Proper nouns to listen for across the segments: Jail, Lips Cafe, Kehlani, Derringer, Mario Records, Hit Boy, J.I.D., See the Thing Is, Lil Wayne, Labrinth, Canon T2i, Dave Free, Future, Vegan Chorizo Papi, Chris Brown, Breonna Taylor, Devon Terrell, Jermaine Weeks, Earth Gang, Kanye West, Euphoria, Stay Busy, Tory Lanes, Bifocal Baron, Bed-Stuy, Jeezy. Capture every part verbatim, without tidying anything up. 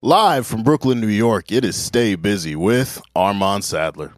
Live from Brooklyn, New York, it is Stay Busy with Armand Sadler.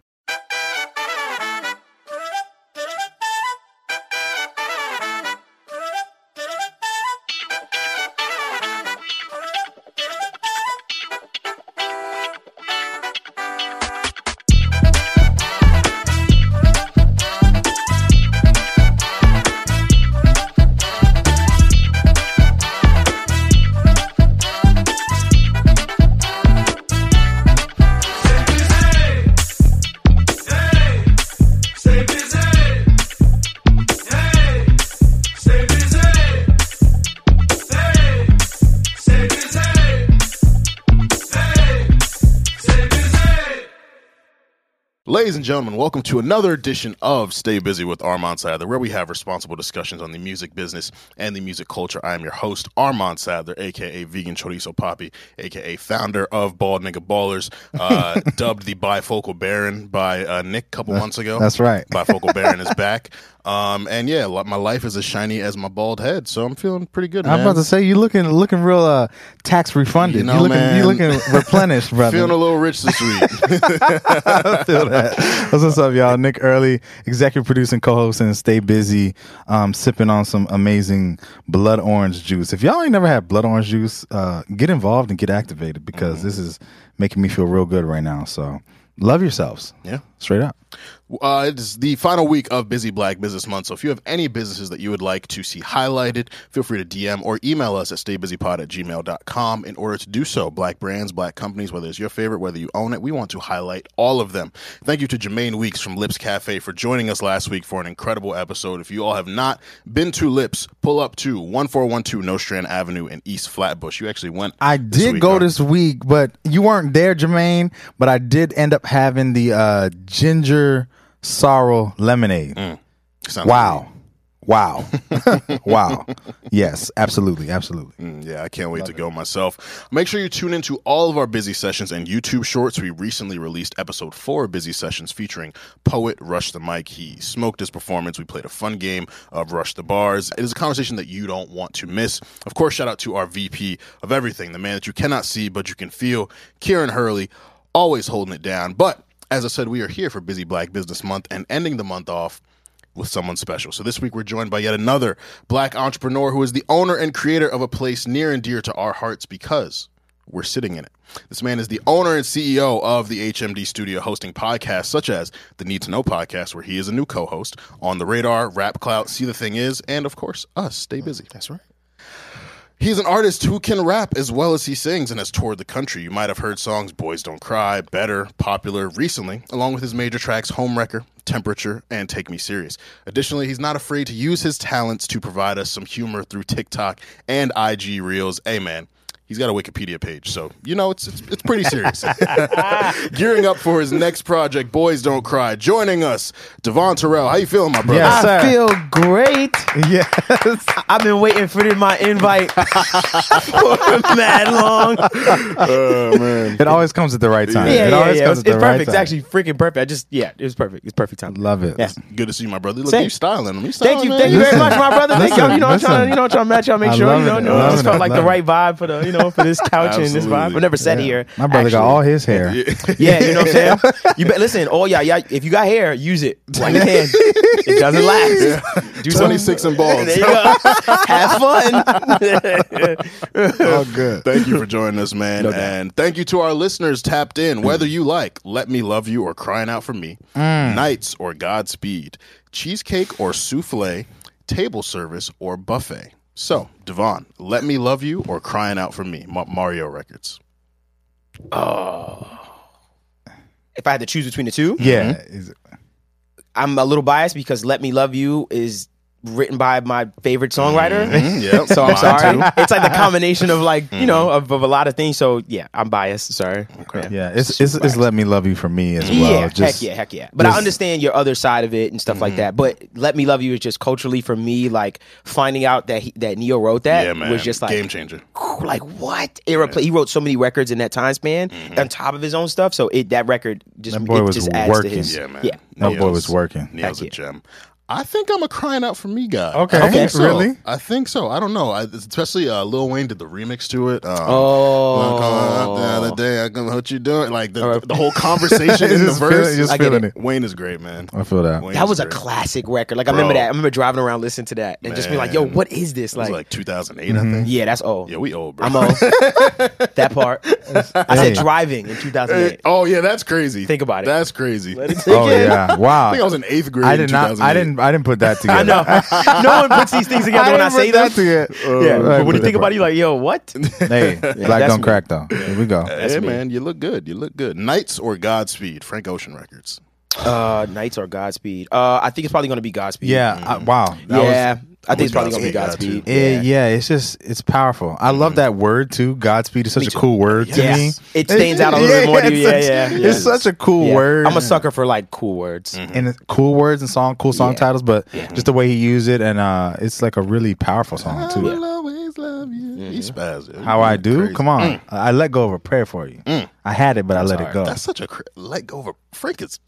Ladies and gentlemen, welcome to another edition of Stay Busy with Armand Sadler, where we have responsible discussions on the music business and the music culture. I am your host, Armand Sadler, a k a. Vegan Chorizo Papi, a k a founder of Bald Nigga Ballers, uh, dubbed the Bifocal Baron by uh, Nick a couple months ago. That's right. Bifocal Baron is back. Um, and yeah, my life is as shiny as my bald head, so I'm feeling pretty good, man. I'm about to say, you're looking looking real uh, tax refunded. You know, you're looking, man. You're looking replenished, brother. Feeling a little rich this week. I feel that. What's up, y'all? Nick Early, executive producer and co-host, and Stay Busy, um, sipping on some amazing blood orange juice. If y'all ain't never had blood orange juice, uh, get involved and get activated, because mm-hmm. this is making me feel real good right now. So love yourselves. Yeah. Straight up. Uh, it's the final week of Busy Black Business Month, so if you have any businesses that you would like to see highlighted, feel free to D M or email us at staybusypod at gmail dot com. In order to do so, black brands, black companies, whether it's your favorite, whether you own it, we want to highlight all of them. Thank you to Jermaine Weeks from Lips Cafe for joining us last week for an incredible episode. If you all have not been to Lips, pull up to one four one two Nostrand Avenue in East Flatbush. You actually went. I did this go on. This week, but you weren't there, Jermaine, but I did end up having the uh, ginger... sorrel lemonade. Mm. Wow. Wow. Wow. Yes, absolutely. Absolutely. Mm, yeah, I can't wait Love to it. go myself. Make sure you tune into all of our Busy Sessions and YouTube Shorts. We recently released episode four of Busy Sessions featuring poet Rush the Mic. He smoked his performance. We played a fun game of Rush the Bars. It is a conversation that you don't want to miss. Of course, shout out to our V P of everything, the man that you cannot see but you can feel, Kieran Hurley, always holding it down. But as I said, we are here for Busy Black Business Month and ending the month off with someone special. So this week we're joined by yet another black entrepreneur who is the owner and creator of a place near and dear to our hearts because we're sitting in it. This man is the owner and C E O of the H M D Studio, hosting podcasts such as the Need to Know podcast, where he is a new co-host, On the Radar, Rap Clout, See the Thing Is, and of course, us, Stay Busy. That's right. He's an artist who can rap as well as he sings and has toured the country. You might have heard songs Boys Don't Cry, Better, Popular recently, along with his major tracks Homewrecker, Temperature, and Take Me Serious. Additionally, he's not afraid to use his talents to provide us some humor through TikTok and I G Reels. Hey, man, he's got a Wikipedia page, so you know it's it's, it's pretty serious. Gearing up for his next project, Boys Don't Cry. Joining us, Devon Terrell. How you feeling, my brother? Yes, I feel great. Yes, I've been waiting for my invite for mad long. Oh man, it always comes at the right time. Yeah, it yeah, always yeah. comes it's, at the it's right perfect. time. It's actually freaking perfect. I just yeah, it was perfect. It's perfect time. Love it. Yeah. Good to see you, my brother. Look, you styling him. You styling, thank you, man. thank you very much, my brother. Thank you. You know, I'm trying to you know I'm trying to match y'all. Make I sure you know, it. know it. just felt like the right vibe for the you know. for this couch Absolutely. and this vibe. I've never sat yeah. here. My brother actually. got all his hair. Yeah, you know what I'm saying? You be, listen, all y'all, y'all, if you got hair, use it. Wipe your hand. It doesn't last. Yeah. Do twenty-six something. And balls. There you go. Have fun. All good. Thank you for joining us, man. No and thank you to our listeners tapped in. Whether you like Let Me Love You or Crying Out For Me, mm. Nights or Godspeed, Cheesecake or Souffle, Table Service or Buffet. So, Devon, Let Me Love You or Crying Out For Me, Ma- Mario Records? Oh. If I had to choose between the two? Yeah. Mm-hmm. I'm a little biased because Let Me Love You is written by my favorite songwriter. Mm-hmm. Yep. So I'm sorry. It's like the combination of like, mm-hmm. you know, of, of a lot of things. So yeah, I'm biased. Sorry. Okay. Yeah. yeah it's, it's, it's Let Me Love You for me as well. Yeah. Just, heck yeah. Heck yeah. But just, I understand your other side of it and stuff mm-hmm. like that. But Let Me Love You is just culturally for me, like finding out that he, that Neo wrote that yeah, man. was just like. Game changer. Whew, like what? Irrepl- he wrote so many records in that time span mm-hmm. on top of his own stuff. So it, that record just, that boy it was just adds working. to his. Yeah, man. Yeah. That Neo's, boy was working. Neo's heck a yeah. gem. I think I'm a crying out for me guy. Okay, I think so. Really? I think so. I don't know. I, especially uh, Lil Wayne did the remix to it. Um, oh, out the other day, I can what you doing? Like the, right. the whole conversation in the verse. Just feeling it. it. Wayne is great, man. I feel that. Wayne that was great. A classic record. Like I Bro. remember that. I remember driving around listening to that and man. just being like, "Yo, what is this?" Like, it was like two thousand eight, mm-hmm. I think. Yeah, that's old. Yeah, we old, bro. I'm old. That part. I said driving in two thousand eight. Hey, oh yeah, that's crazy. Think about it. That's crazy. Let it take oh in. yeah, wow. I think I was in eighth grade. I did in not. I didn't. I didn't put that together. I know. No one puts these things together I when I say that. that uh, yeah, but when you think about it, you're like, yo, what? Hey, yeah, black don't me. crack though. Yeah. Here we go. That's hey me. man, you look good. You look good. Nights or Godspeed? Frank Ocean Records. Uh, Nights or Godspeed? Uh, I think it's probably going to be Godspeed. Yeah. Mm-hmm. I, wow. That yeah. Was, I think it's probably going to be Godspeed. Yeah. It, yeah, it's just, it's powerful. I love mm-hmm. that word, too. Godspeed is such a cool word yes. to me. It stands out a little yeah, bit more to you. Yeah, yeah, yeah. It's such a cool yeah. word. I'm a sucker for, like, cool words. Mm-hmm. And cool words and song, cool song yeah. titles, but yeah. just the way he used it, and uh, it's, like, a really powerful song, too. I will always love you. Mm-hmm. He spazzed it. How I do? Crazy. Come on. Mm. I let go of a prayer for you. Mm. I had it, but That's I let right. it go. That's such a, cr- let go of a, Frank is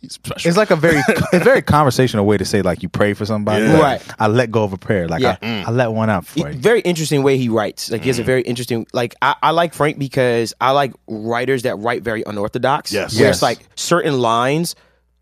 he's special. It's like a very a very conversational way to say like you pray for somebody. Yeah. Like, right. I let go of a prayer. Like yeah. I, mm. I let one out for it, you. Very interesting way he writes. Like mm. he has a very interesting like I, I like Frank because I like writers that write very unorthodox. Yes. Where yes. it's like certain lines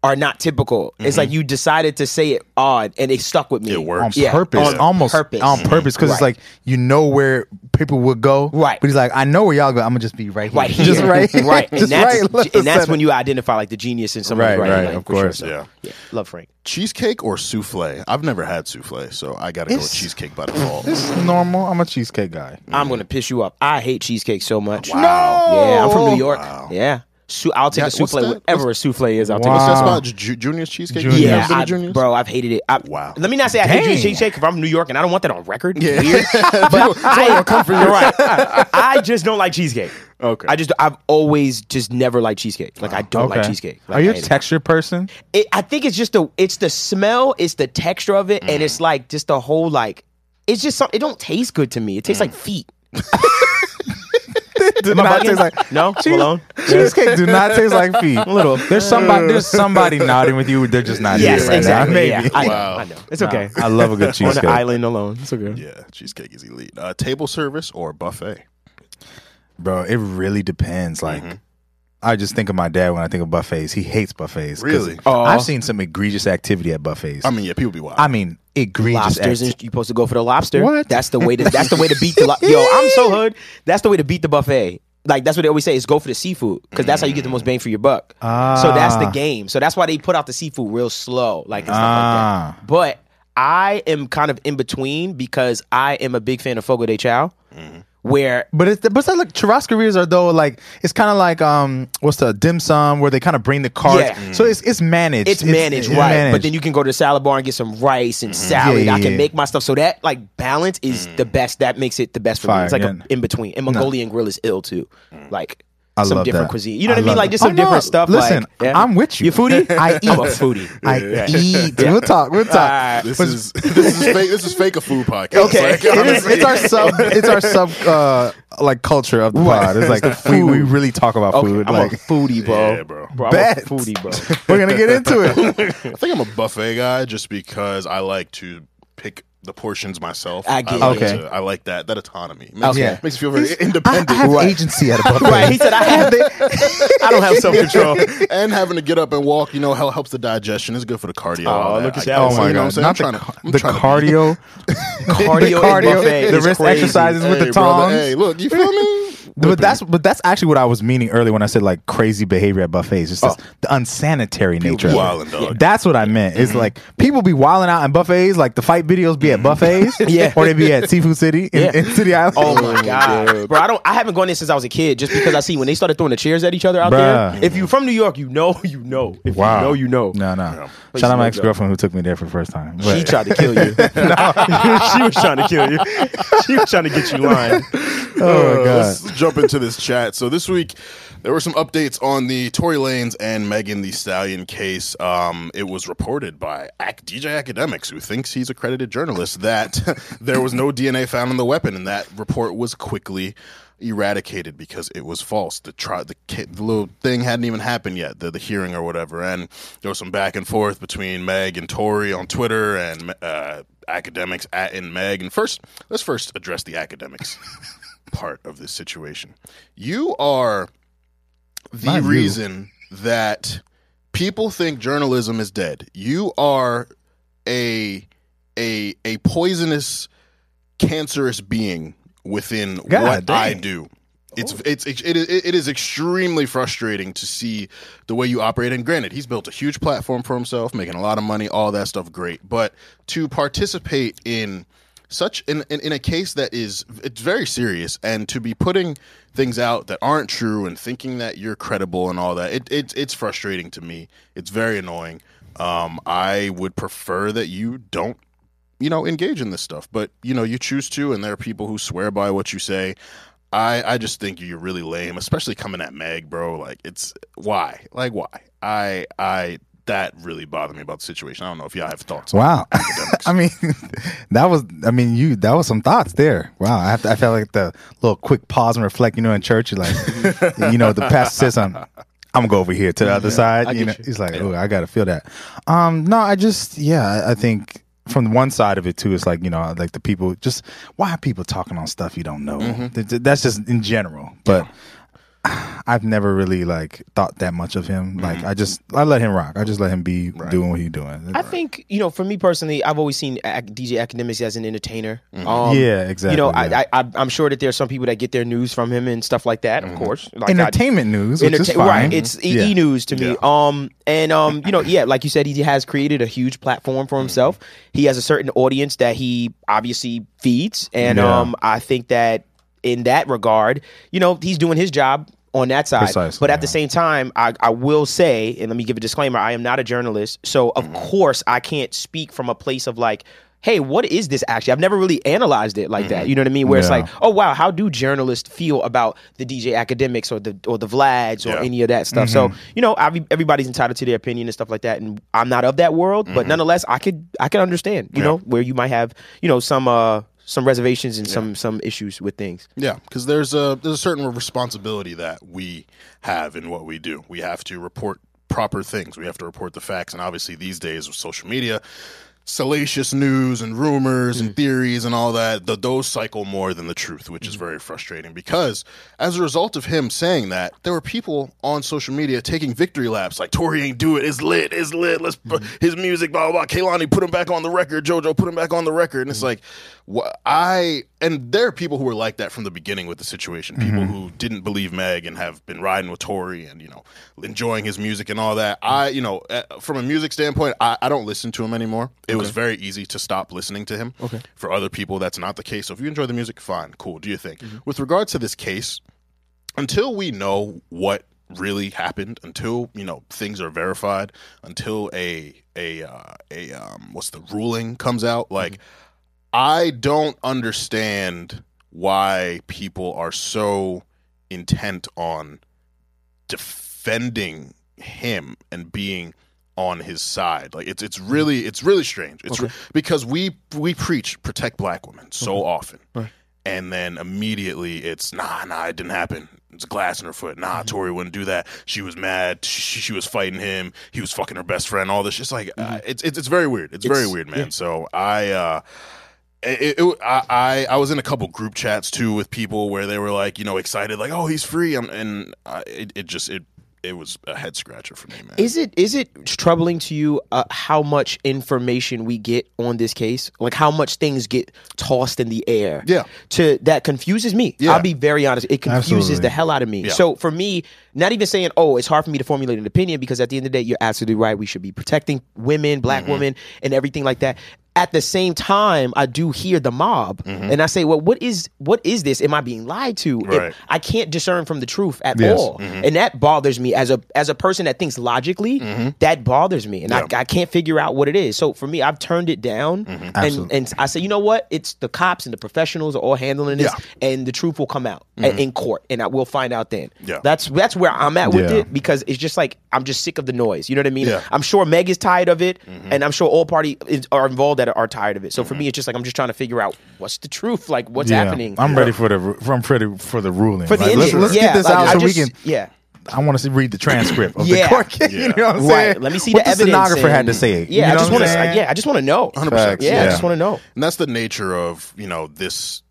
are not typical. Mm-hmm. It's like you decided to say it odd and it stuck with me. It works. On yeah. purpose. On almost purpose. On purpose. Because right. it's like you know where people would go. Right. But he's like, I know where y'all go. I'm going to just be right here. Right here. Just right here. Right. And just that's, right. And that's when you identify like the genius in someone's right. Right, right. Like, of course. Sure. Yeah. yeah. Love Frank. Cheesecake or souffle? I've never had souffle, so I got to go with cheesecake by default. This is normal. I'm a cheesecake guy. Mm. I'm going to piss you up. I hate cheesecake so much. Wow. No. Yeah. I'm from New York. Wow. Yeah. So I'll take yeah, a souffle, whatever what's, a souffle is. I'll wow. take. What's that spot? Ju- Junior's cheesecake. Junior's. Yeah, I, bro, I've hated it. I, wow. Let me not say Dang. I hate Junior's cheesecake if I'm from New York and I don't want that on record. Yeah, weird. But so I, comfort you. Right. I just don't like cheesecake. Okay. I just I've always just never liked cheesecake. Like wow. I don't okay. like cheesecake. Like, are you a texture it. person? It, I think it's just the it's the smell, it's the texture of it, mm. and it's like just the whole like it's just some, it don't taste good to me. It tastes mm. like feet. Do not taste like no cheese, Malone. Cheesecake do not taste like feet. A little. There's somebody. There's somebody nodding with you. They're just not yes, here right exactly, now. Maybe. Yeah. I, wow. I know. It's nah, okay. I love a good cheesecake. On an island alone. It's okay. Yeah, cheesecake is elite. Uh, table service or buffet? Bro, it really depends. Like. Mm-hmm. I just think of my dad when I think of buffets. He hates buffets. Really? Oh. I've seen some egregious activity at buffets. I mean, yeah, people be wild. I mean, egregious. Lobsters, act- you're supposed to go for the lobster. What? That's the way to. That's the way to beat the. Lo- Yo, I'm so hood. That's the way to beat the buffet. Like that's what they always say is go for the seafood because that's how you get the most bang for your buck. Ah. So that's the game. So that's why they put out the seafood real slow, like and stuff ah. like that. But I am kind of in between because I am a big fan of Fogo de Chao. Mm. Where, but it's but it's like churrascarias are though like it's kind of like um what's the dim sum where they kind of bring the cards yeah. mm. so it's it's managed it's, it's managed it's right managed. But then you can go to the salad bar and get some rice and salad. Yeah, yeah, I can yeah. make my stuff so that like balance is mm. the best that makes it the best for Fire, me. It's like yeah. a, in between and Mongolian no. grill is ill too like. I some different that. cuisine. You know I what I mean? Like, just some oh, no. different stuff. Listen, like, yeah. I'm with you. You foodie? I eat. I'm a foodie. I yeah. eat. Yeah. We'll talk. We'll talk. Right. This, is, this is fake, this is fake a food podcast. Okay. Like, it is, it's our sub, it's our sub, uh, like, culture of the pod. It's like, it's we, we really talk about okay, food. I'm like, a foodie, bro. Yeah, bro. bro I'm Bet. a foodie, bro. We're going to get into it. I think I'm a buffet guy just because I like to pick the portions myself. I get I like, okay. to, I like that. That autonomy. Makes, okay. yeah. makes me feel very He's, independent. I, I have right. agency at a buffet. Right. He said, I have it. I don't have self-control. And having to get up and walk, you know, helps the digestion. It's good for the cardio. Oh, look at that. Oh, my God. Not the cardio. Cardio cardio. The wrist exercises hey, with the tongs. Brother, hey, look, you feel me? But that's but that's actually what I was meaning earlier when I said like crazy behavior at buffets. It's just oh. the unsanitary people nature. Wilding, dog. That's what I meant. Mm-hmm. It's like people be wilding out in buffets. Like the fight videos be at buffets, yeah, or they be at Seafood City in, yeah. in City Island. Oh my god, bro! I don't. I haven't gone there since I was a kid, just because I see when they started throwing the chairs at each other out Bruh. there. If you're from New York, you know, you know. If wow. you know, you know. No, no. Yeah. Shout out my ex girlfriend who took me there for the first time. But. She tried to kill you. She was trying to kill you. She was trying to get you lying. Oh my god. Let's jump into this chat. So this week there were some updates on the Tory Lanes and Megan Thee Stallion case. Um, it was reported by D J Academics, who thinks he's a credited journalist, that there was no D N A found in the weapon, and that report was quickly eradicated because it was false. The tri- the, the little thing hadn't even happened yet, the, the hearing or whatever. And there was some back and forth between Meg and Tory on Twitter and uh, Academics at and Meg. And first, let's first address the Academics part of this situation. You are the Not reason you. that people think journalism is dead. You are a a a poisonous, cancerous being within God, what dang. I do. It's oh. it's it, it, it is extremely frustrating to see the way you operate. And granted, he's built a huge platform for himself, making a lot of money, all that stuff, great. But to participate in such in, in, in a case that is it's very serious, and to be putting things out that aren't true and thinking that you're credible and all that, it, it it's frustrating to me. It's very annoying. Um, I would prefer that you don't, you know, engage in this stuff, but you know, you choose to, and there are people who swear by what you say. I, I just think you're really lame, especially coming at Meg, bro. Like, it's why, like why? I, I, that really bothered me about the situation. I don't know if y'all have thoughts. Wow. On Academics. I mean, that was, I mean, you, that was some thoughts there. Wow. I have to, I felt like the little quick pause and reflect, you know, in church, you're like, you know, the pastor says something. I'm going to go over here to the other yeah, side. You know, you. He's like, yeah. oh, I got to feel that. Um, no, I just, yeah, I think from one side of it too, it's like, you know, like the people just, why are people talking on stuff you don't know? Mm-hmm. That's just in general. But yeah. I've never really like thought that much of him. Mm-hmm. Like I just, I let him rock. I just let him be right. doing what he's doing. I right. think, you know, for me personally, I've always seen D J Academics as an entertainer. Mm-hmm. Um, yeah, exactly. You know, yeah. I, I, I'm sure that there are some people that get their news from him and stuff like that. Mm-hmm. Of course. Like Entertainment I, news, which enterta- is fine. Right. It's yeah. e-news to me. Yeah. Um, And, um, you know, yeah, like you said, he has created a huge platform for himself. He has a certain audience that he obviously feeds. And yeah. um, I think that in that regard, you know, he's doing his job on that side. Precisely, but at yeah. the same time, I, I will say, and let me give a disclaimer, I am not a journalist. So, of mm-hmm. course, I can't speak from a place of like, hey, what is this actually? I've never really analyzed it like mm-hmm. that. You know what I mean? Where yeah. it's like, oh, wow, how do journalists feel about the D J Academics or the or the Vlads or yeah. any of that stuff? Mm-hmm. So, you know, I've, everybody's entitled to their opinion and stuff like that. And I'm not of that world. Mm-hmm. But nonetheless, I could I could understand, you yeah. know, where you might have, you know, some uh, some reservations and yeah. some some issues with things. Yeah, because there's a, there's a certain responsibility that we have in what we do. We have to report proper things. We have to report the facts. And obviously these days with social media, salacious news and rumors and mm. theories and all that, the, those cycle more than the truth, which mm. is very frustrating because as a result of him saying that, there were people on social media taking victory laps like, Tory ain't do it, it's lit, it's lit, let's mm. his music, blah, blah, blah, Kehlani put him back on the record, JoJo put him back on the record. And mm. it's like, wh- I, and there are people who were like that from the beginning with the situation, people mm-hmm. who didn't believe Meg and have been riding with Tory and, you know, enjoying his music and all that. Mm. I, you know, from a music standpoint, I, I don't listen to him anymore. It It was very easy to stop listening to him. Okay. For other people, that's not the case. So if you enjoy the music, fine, cool, do your thing. Mm-hmm. With regard to this case, until we know what really happened, until, you know, things are verified, until a a uh, a um, what's the ruling comes out, like mm-hmm. I don't understand why people are so intent on defending him and being on his side. Like it's it's really it's really strange. It's okay. re- because we we preach protect black women so okay. often, right. and then immediately it's nah nah it didn't happen. It's a glass in her foot. Nah, mm-hmm. Tory wouldn't do that. She was mad. She, she was fighting him. He was fucking her best friend. All this. It's like mm-hmm. uh, it's, it's it's very weird. It's, it's very weird, man. Yeah. So I. uh It, it, I, I was in a couple group chats too with people where they were like, you know, excited, like, oh, he's free, I'm, and I, it, it just it it was a head scratcher for me, man. Is it is it troubling to you uh, how much information we get on this case? Like how much things get tossed in the air? Yeah, to that confuses me. Yeah. I'll be very honest; it confuses absolutely. The hell out of me. Yeah. So for me, not even saying, oh, it's hard for me to formulate an opinion because at the end of the day, you're absolutely right. We should be protecting women, black mm-hmm. women, and everything like that. At the same time, I do hear the mob, mm-hmm. and I say, well, what is what is this? Am I being lied to? Right. I can't discern from the truth at yes. all, mm-hmm. and that bothers me as a as a person that thinks logically. Mm-hmm. That bothers me, and yeah. I, I can't figure out what it is. So for me, I've turned it down, mm-hmm. and, and I say, you know what? It's the cops and the professionals are all handling this, yeah. and the truth will come out mm-hmm. in court, and I will find out then. Yeah. That's that's where I'm at with yeah. it because it's just like I'm just sick of the noise. You know what I mean? Yeah. I'm sure Meg is tired of it, mm-hmm. and I'm sure all parties are involved that that are tired of it. So for me, it's just like I'm just trying to figure out what's the truth, like what's yeah, happening. I'm ready for the I'm ready for the ruling. For the like, let's let's yeah, get this like, out I so just, we can. Yeah. I want to see, read the transcript of yeah. the court case. Yeah. You know what I'm saying? Right. Let me see what the, the evidence. The stenographer and, had to say it. Yeah, you know I just want to. Yeah, I just want to know. one hundred percent. Yeah, yeah, I just want to know. And that's the nature of, you know, this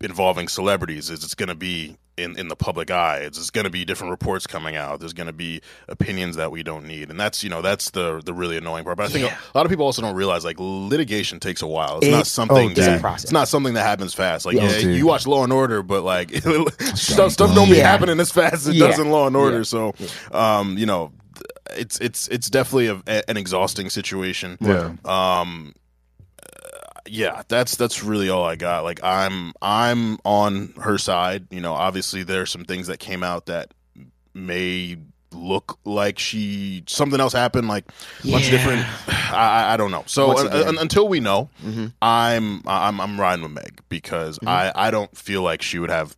involving celebrities is it's going to be in, in the public eye. It's, it's going to be different reports coming out. There's going to be opinions that we don't need. And that's, you know, that's the the really annoying part. But I think yeah. a lot of people also don't realize, like, litigation takes a while. It's it, not something oh, that it's, it's not something that happens fast. Like, yes, yeah, you watch Law and Order, but like stuff, stuff don't be yeah. happening as fast as it yeah. does in Law and Order. Yeah. So, um, you know, it's it's it's definitely a, a, an exhausting situation. Yeah. Um, Yeah, that's that's really all I got. Like, I'm I'm on her side. You know, obviously there are some things that came out that may look like she something else happened, like yeah. much different. I, I don't know. So uh, until we know, mm-hmm. I'm I'm I'm riding with Meg because mm-hmm. I, I don't feel like she would have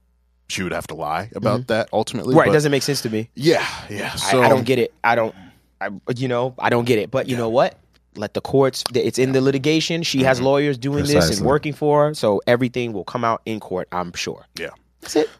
she would have to lie about mm-hmm. that ultimately. Right, but it doesn't make sense to me. Yeah, yeah. So I, I don't get it. I don't. I you know I don't get it. But you yeah. know what? Let the courts, it's in the litigation. She mm-hmm. has lawyers doing Precisely. this and working for her. So everything will come out in court, I'm sure. Yeah. That's it.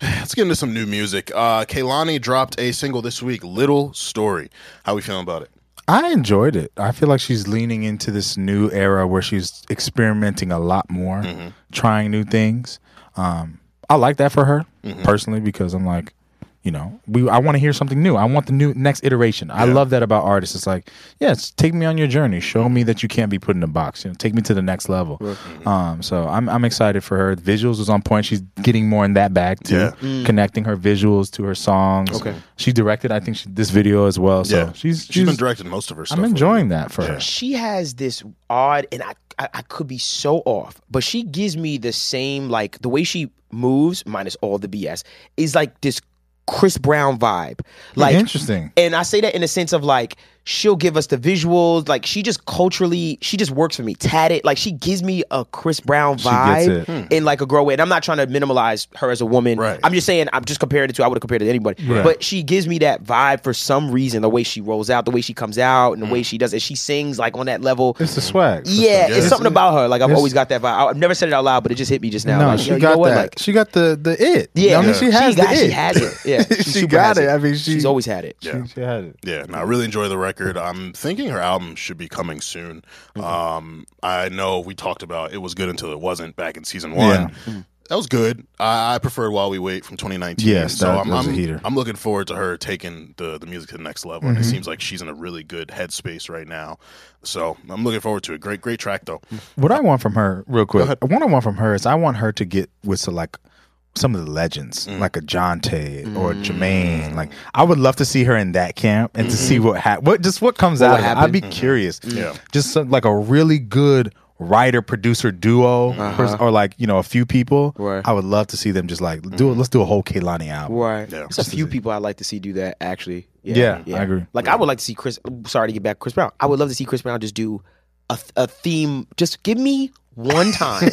Let's get into some new music. Uh, Kehlani dropped a single this week, Little Story. How are we feeling about it? I enjoyed it. I feel like she's leaning into this new era where she's experimenting a lot more, mm-hmm. trying new things. Um, I like that for her mm-hmm. personally because I'm like, You know, we. I want to hear something new. I want the new next iteration. Yeah. I love that about artists. It's like, yes, take me on your journey. Show me that you can't be put in a box. You know, take me to the next level. Mm-hmm. Um, so I'm I'm excited for her. The visuals was on point. She's getting more in that bag too, yeah. mm. connecting her visuals to her songs. Okay. She directed, I think, she, this video as well. So yeah. she's, she's she's been directing most of her stuff. I'm enjoying right? that for yeah. her. She has this odd, and I, I I could be so off, but she gives me the same, like the way she moves, minus all the B S, is like this Chris Brown vibe. Like, interesting. And I say that in a sense of like, she'll give us the visuals. Like, she just culturally, she just works for me. Tatted. Like, she gives me a Chris Brown vibe in like a grow way. And I'm not trying to minimalize her as a woman. Right. I'm just saying, I'm just comparing it to, I would have compared it to anybody. Right. But she gives me that vibe for some reason. The way she rolls out, the way she comes out, and the way she does it. She sings like on that level. It's the swag. Yeah, it's, it's something it. about her. Like, I've it's, always got that vibe. I've never said it out loud, but it just hit me just now. No, like, she, yo, got you know like, she got the the it. Yeah. I mean, she has she got, the it. She has it. Yeah. She, she got it. it. I mean, she, she's always had it. Yeah. She, she had it. Yeah. No, I really enjoy the record. I'm thinking her album should be coming soon. Mm-hmm. Um, I know we talked about it was good until it wasn't back in season one. Yeah. Mm-hmm. That was good. I, I preferred While We Wait from twenty nineteen. Yes, so that I'm, was I'm, a heater. I'm looking forward to her taking the, the music to the next level. Mm-hmm. And it seems like she's in a really good headspace right now. So I'm looking forward to it. Great, great track though. What I want from her, real quick, what I want from her is I want her to get with so like some of the legends, mm. like a Jonte mm. or Jermaine. Like, I would love to see her in that camp and mm-hmm. to see what hap- what just what comes what out. Happened? I'd be mm-hmm. curious. Yeah, just some, like a really good writer producer duo, uh-huh. pers- or like you know a few people. Right. I would love to see them just like do mm-hmm. let's do a whole Kehlani album. Right, yeah. There's a few people I'd like to see do that actually. Yeah, yeah, yeah. I agree. Like yeah. I would like to see Chris. Sorry to get back, Chris Brown. I would love to see Chris Brown just do a, a theme. Just give me one time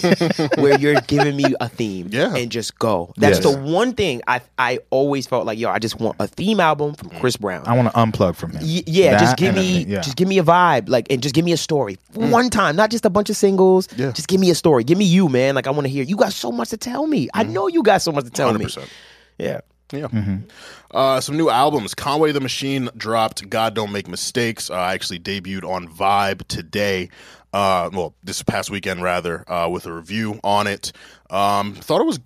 where you're giving me a theme yeah. and just go. That's yes. the one thing I I always felt like, yo, I just want a theme album from Chris Brown. I want to unplug from him. Y- yeah, that just give me yeah. just give me a vibe, like, and just give me a story mm. one time, not just a bunch of singles. Yeah. Just give me a story. Give me you, man. Like I want to hear. You got so much to tell me. Mm. I know you got so much to tell one hundred percent. me. Yeah. Yeah. Mm-hmm. Uh, some new albums. Conway the Machine dropped God Don't Make Mistakes. I uh, actually debuted on Vibe today. Uh, well, this past weekend, rather, uh, with a review on it. Um, thought it was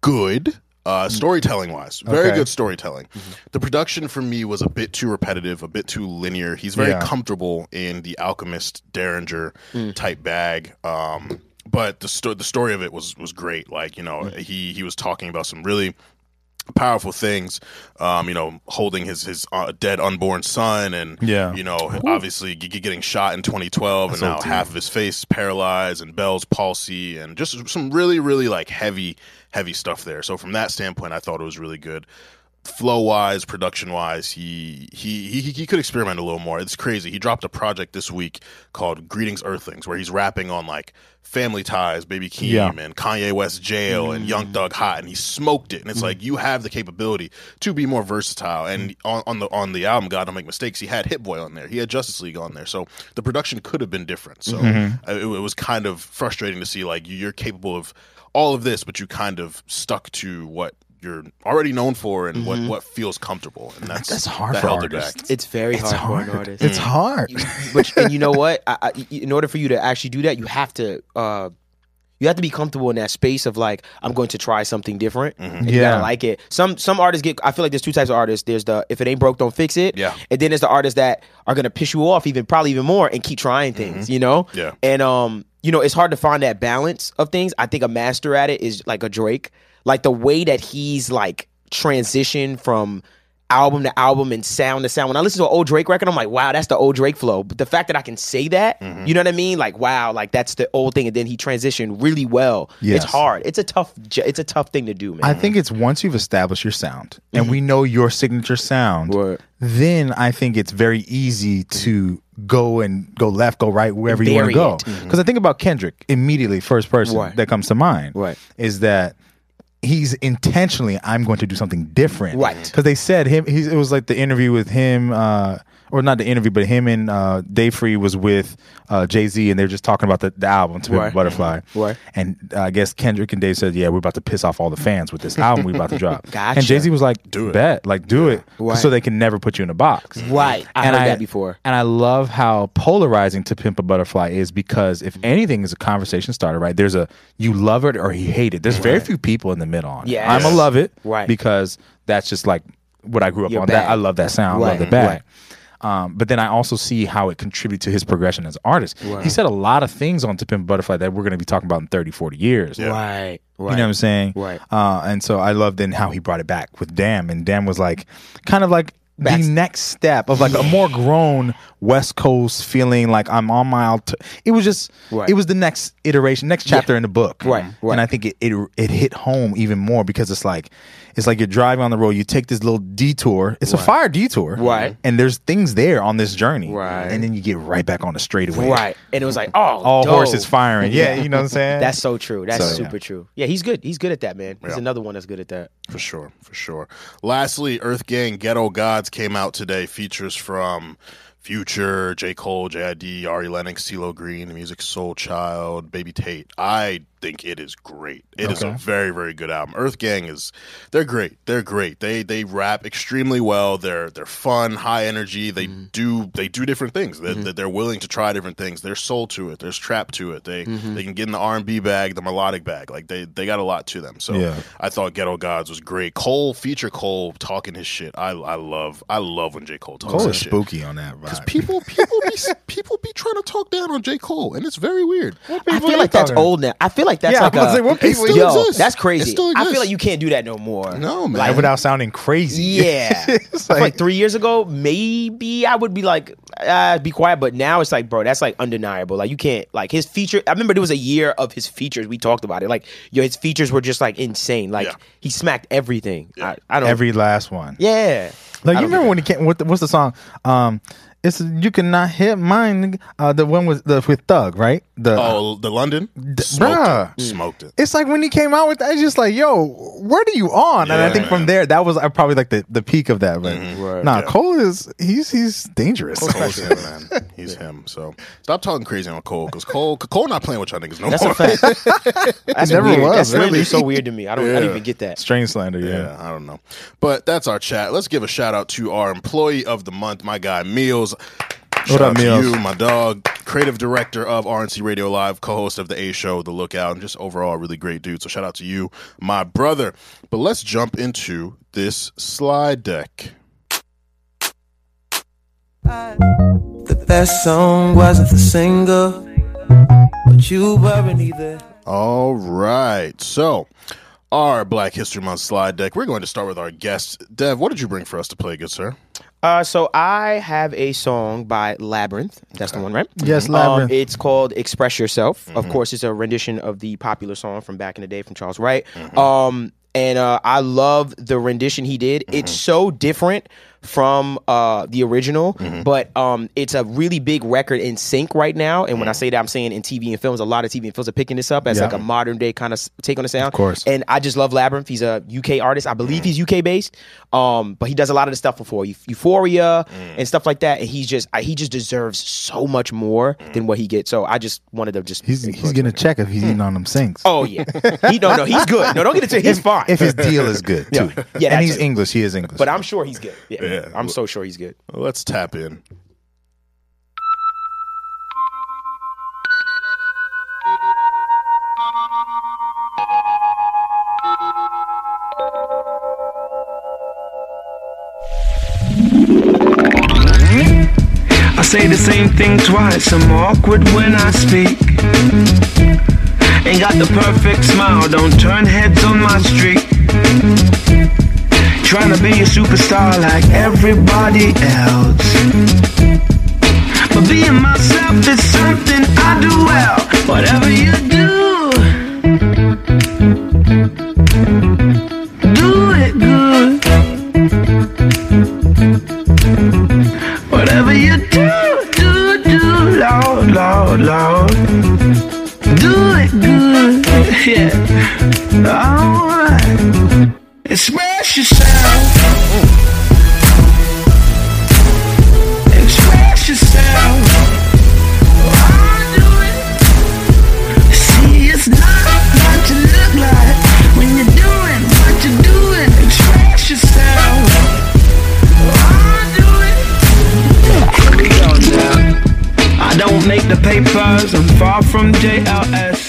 good, uh, storytelling-wise. Very okay. good storytelling. Mm-hmm. The production, for me, was a bit too repetitive, a bit too linear. He's very yeah. comfortable in the Alchemist, Derringer mm. type bag. Um, but the, sto- the story of it was, was great. Like, you know, mm. he, he was talking about some really powerful things, um, you know, holding his his uh, dead unborn son, and yeah. you know, Ooh. obviously g- getting shot in twenty twelve, That's and now half of his face paralyzed, and Bell's palsy, and just some really, really like heavy, heavy stuff there. So from that standpoint, I thought it was really good. flow wise, production wise, he, he he he could experiment a little more. It's crazy. He dropped a project this week called Greetings Earthlings, where he's rapping on like Family Ties, Baby Keem, yeah. and Kanye West Jail, mm. and Young Thug Hot, and he smoked it. And it's mm. like, you have the capability to be more versatile. And on, on the on the album God Don't Make Mistakes, he had Hit Boy on there, he had Justice League on there, so the production could have been different. So mm-hmm. it, it was kind of frustrating to see, like, you're capable of all of this, but you kind of stuck to what you're already known for and mm-hmm. what, what feels comfortable, and that's that's hard that for artists. It's very it's hard, hard for an artist. It's mm. hard. You, but and you know what? I, I, in order for you to actually do that, you have to uh, you have to be comfortable in that space of like, I'm going to try something different. Mm-hmm. And yeah. you gotta like it. Some some artists get. I feel like there's two types of artists. There's the if it ain't broke, don't fix it. Yeah. And then there's the artists that are gonna piss you off even probably even more and keep trying things. Mm-hmm. You know. Yeah. And um, you know, it's hard to find that balance of things. I think a master at it is like a Drake. Like the way that he's like transitioned from album to album and sound to sound. When I listen to an old Drake record, I'm like, wow, that's the old Drake flow. But the fact that I can say that, mm-hmm. you know what I mean? Like, wow, like that's the old thing. And then he transitioned really well. Yes. It's hard. It's a tough. It's a tough thing to do, man. I think it's once you've established your sound and mm-hmm. we know your signature sound, Word. then I think it's very easy to go and go left, go right, wherever you want to go. Because mm-hmm. I think about Kendrick immediately, first person right. that comes to mind right. is that. He's intentionally, I'm going to do something different. Right. Because they said, him. He's, it was like the interview with him, uh, or not the interview, but him and uh, Dave Free was with uh, Jay-Z, and they were just talking about the, the album, To Pimp a Butterfly. Right. And uh, I guess Kendrick and Dave said, yeah, we're about to piss off all the fans with this album we're about to drop. Gotcha. And Jay-Z was like, do it. Bet, like, do it. Right. So they can never put you in a box. Right. I and heard I, that before. And I love how polarizing To Pimp a Butterfly is, because if anything is a conversation starter, right, there's a you love it or you hate it. There's right. very few people in the middle on yes. I'm a love it right. because that's just like what I grew up Your on. Bag. That I love that sound. Right. I love the bag. Right. Um, but then I also see how it contributed to his progression as an artist. Wow. He said a lot of things on To Pimp a Butterfly that we're going to be talking about in thirty, forty years. Yeah. Right, right. You know what I'm saying? Right. Uh, and so I love then how he brought it back with Damn. And Damn was like, kind of like That's, the next step of like yeah. a more grown West Coast feeling, like I'm on my alt- it was just right. it was the next iteration, next chapter yeah. in the book. Right, right. And I think it, it it hit home even more, because it's like it's like you're driving on the road, you take this little detour. It's right. a fire detour. Right. And there's things there on this journey. Right. And then you get right back on the straightaway. Right. And it was like, oh, all dope. Horses firing. Yeah, you know what I'm saying? That's so true. That's so, super yeah. true. Yeah, he's good. He's good at that, man. He's yeah. another one that's good at that. For sure. For sure. Lastly, Earth Gang, Ghetto Gods came out today. Features from Future, J. Cole, J I D, Ari Lennox, CeeLo Green, The Music Soul Child, Baby Tate. I think it is great. It okay. is a very, very good album. Earth Gang is, they're great. They're great. They they rap extremely well. They're they're fun, high energy. They mm-hmm. do they do different things. They, mm-hmm. They're willing to try different things. There's soul to it. There's trap to it. They mm-hmm. they can get in the R and B bag, the melodic bag. Like they they got a lot to them. So yeah. I thought Ghetto Gods was great. Cole, Feature Cole talking his shit. I I love I love when J. Cole talks Cole his shit. Cole is spooky on that vibe. Because people people be people be trying to talk down on J. Cole, and it's very weird. I feel like that's old now. I feel like that's yeah, like a, say, what people, yo, exists. That's crazy. I feel like you can't do that no more. No, man. Like, without sounding crazy. Yeah. It's like, like three years ago, maybe I would be like, uh, be quiet. But now it's like, bro, that's like undeniable. Like you can't, like his feature. I remember there was a year of his features. We talked about it. Like, yo, his features were just like insane. Like yeah. he smacked everything. Yeah. I, I don't. Every last one. Yeah. Like you remember when he came? What the, what's the song? Um, It's, you cannot hit mine. Uh, the one with the with Thug, right? The oh, the London, d- smoked, bruh. It. smoked it. It's like when he came out with that, it's just like, yo, what are you on? Yeah, and I think man. from there, that was probably like the, the peak of that. But mm-hmm. right, nah, yeah. Cole is he's he's dangerous. Cole's him, man. He's yeah. him. So stop talking crazy on Cole, because Cole Cole not playing with y'all niggas no That's more. That's a fact. That's never weird. was. That's really. Slander's so weird to me. I don't. Yeah. I don't even get that. Strange slander. Yeah. yeah, I don't know. But that's our chat. Let's give a shout out to our employee of the month, my guy Meals. Shout what up, out to you, my dog, creative director of R N C Radio Live, co-host of the A Show, The Lookout, and just overall really great dude. So shout out to you, my brother. But let's jump into this slide deck. The best song wasn't the single, but you weren't either. All right, so our Black History Month slide deck. We're going to start with our guest, Dev. What did you bring for us to play, good sir? Uh, so I have a song by Labrinth. That's okay. the one, right? Yes, Labrinth. Um, it's called Express Yourself. Mm-hmm. Of course, it's a rendition of the popular song from back in the day from Charles Wright. Mm-hmm. Um, And uh, I love the rendition he did. Mm-hmm. It's so different from uh, the original, mm-hmm. but um, it's a really big record in sync right now. And mm-hmm. when I say that, I'm saying in T V and films, a lot of T V and films are picking this up as yeah. like a modern day kind of take on the sound. Of course. And I just love Labrinth. He's a U K artist. I believe mm-hmm. he's U K based, um, but he does a lot of the stuff before Euphoria mm-hmm. and stuff like that. And he's just, I, he just deserves so much more mm-hmm. than what he gets. So I just wanted to just. He's, he's going to check if he's mm-hmm. eating on them sinks. Oh yeah. He, no, no, he's good. No, don't get it to He's fine. If his deal is good too. Yeah. Yeah, and he's it. English. He is English. But I'm sure he's good. Yeah. yeah. Yeah, I'm so sure he's good. Let's tap in. I say the same thing twice. I'm awkward when I speak. Ain't got the perfect smile. Don't turn heads on my street. Trying to be a superstar like everybody else, but being myself is something I do well. Whatever you do, do it good. Whatever you do, do, do, loud, loud, loud. Do it good, yeah, alright. Express yourself. Express yourself. I'll do it. See, it's not what you look like when you're doing what you're doing. Express yourself. I'll do it. I don't make the papers. I'm far from J L S.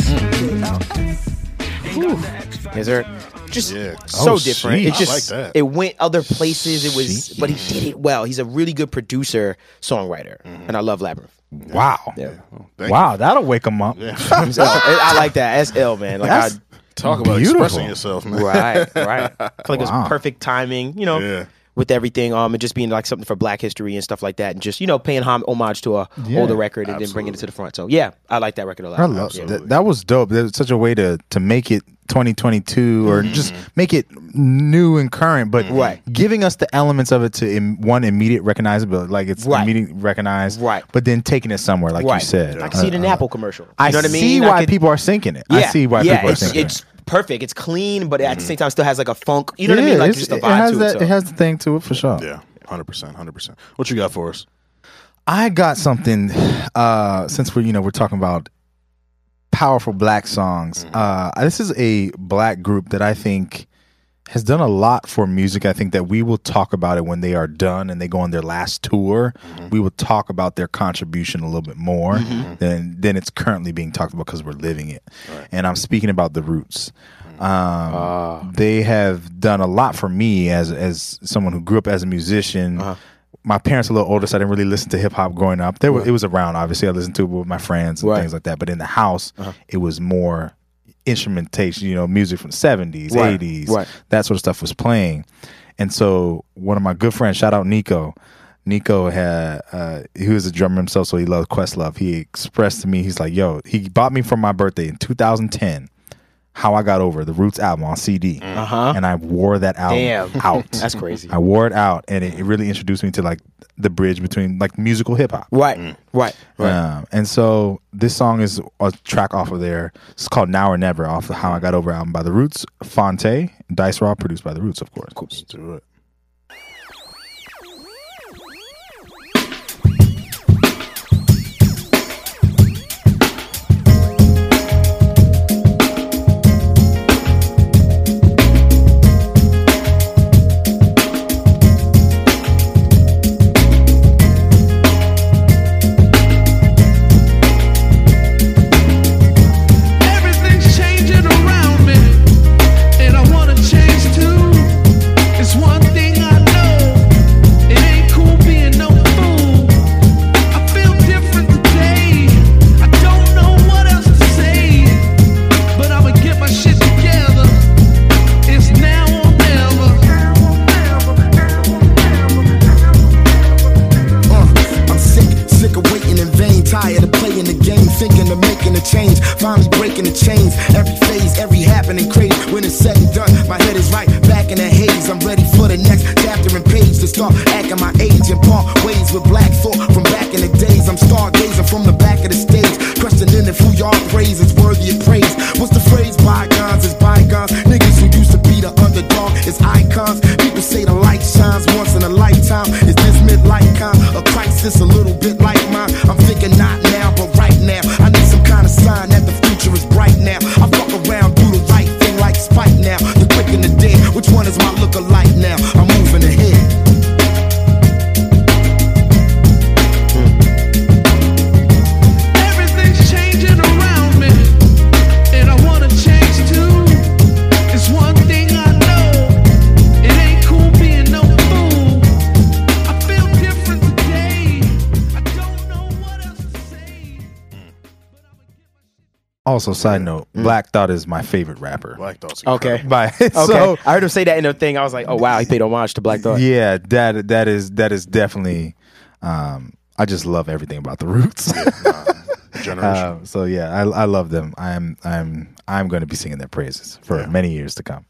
Yes, sir. Just yeah. so oh, different. Sheet. It just like it went other places. It was, sheet. But he did it well. He's a really good producer, songwriter, mm-hmm. and I love Labrinth. Wow, yeah. Yeah. Wow, you. That'll wake him up. Yeah. I like that. That's ill, man. Like That's I talk about beautiful. Expressing yourself, man. Right, right. I feel like wow. It's perfect timing. You know. Yeah. With everything, um, and just being like something for Black history and stuff like that, and just you know paying hom- homage to a yeah, older record and absolutely. Then bringing it to the front. So yeah, I like that record a lot. I love yeah. that. That was dope. That was such a way to to make it twenty twenty-two or mm-hmm. just make it new and current, but right. giving us the elements of it to Im- one immediate recognizability, like it's right. immediate recognized, right? But then taking it somewhere, like right. you said. I can uh, see it in an uh, Apple commercial. You I know what I mean? See why could, people are sinking it. Yeah, I see why yeah, people are sinking it. Perfect. It's clean, but at the same time, still has like a funk. You know yeah, what I mean? Like just a vibe it has to that, it. So. It has the thing to it for sure. Yeah, one hundred percent, one hundred percent. What you got for us? I got something. Uh, since we're you know we're talking about powerful Black songs, mm-hmm. uh, this is a Black group that I think has done a lot for music. I think that we will talk about it when they are done and they go on their last tour. Mm-hmm. We will talk about their contribution a little bit more mm-hmm. than, than it's currently being talked about because we're living it. Right. And I'm speaking about The Roots. Um, uh. They have done a lot for me as, as someone who grew up as a musician. Uh-huh. My parents are a little older, so I didn't really listen to hip hop growing up. There was, right. It was around, obviously. I listened to it with my friends and right. things like that. But in the house, uh-huh. it was more instrumentation, you know, music from the seventies, right, eighties, right. that sort of stuff was playing. And so one of my good friends, shout out Nico, Nico had, uh, he was a drummer himself, so he loved Questlove. He expressed to me, he's like, yo, he bought me for my birthday in two thousand ten, How I Got Over, the Roots album on C D. Uh-huh. And I wore that album Damn. Out. That's crazy. I wore it out, and it, it really introduced me to like the bridge between like musical hip hop. Right, mm. right, right. Um, and so this song is a track off of there. It's called Now or Never off the How I Got Over album by The Roots, Fonte, Dice Raw, produced by The Roots, of course. Cool. Let's do it. Change, finally breaking the chains. Every phase, every happening crazy. When it's said and done, my head is of my age and part ways with Black Thought from back in the days. I'm stargazing from the back of the stage, questioning if who y'all praise is worthy of praise. What's the phrase? Bygones is bygones. Niggas who used to be the underdog is icons. People say the light shines once in a lifetime. Is this midlife kind of crisis a little bit like mine? I'm thinking not now, but right now. I need some kind of sign that the future is bright now. I fuck around, do the right thing like Spike now. The quick and the dead, which one is my lookalike now? I'm moving ahead. Also, side note, mm. Black Thought is my favorite rapper. Black Thought's okay. Bye. Okay. So, I heard him say that in the thing. I was like, oh, wow, he paid homage to Black Thought. Yeah, that that is that is definitely, um, I just love everything about The Roots. uh, generation. Uh, so, yeah, I, I love them. I'm I'm I'm going to be singing their praises for yeah. many years to come.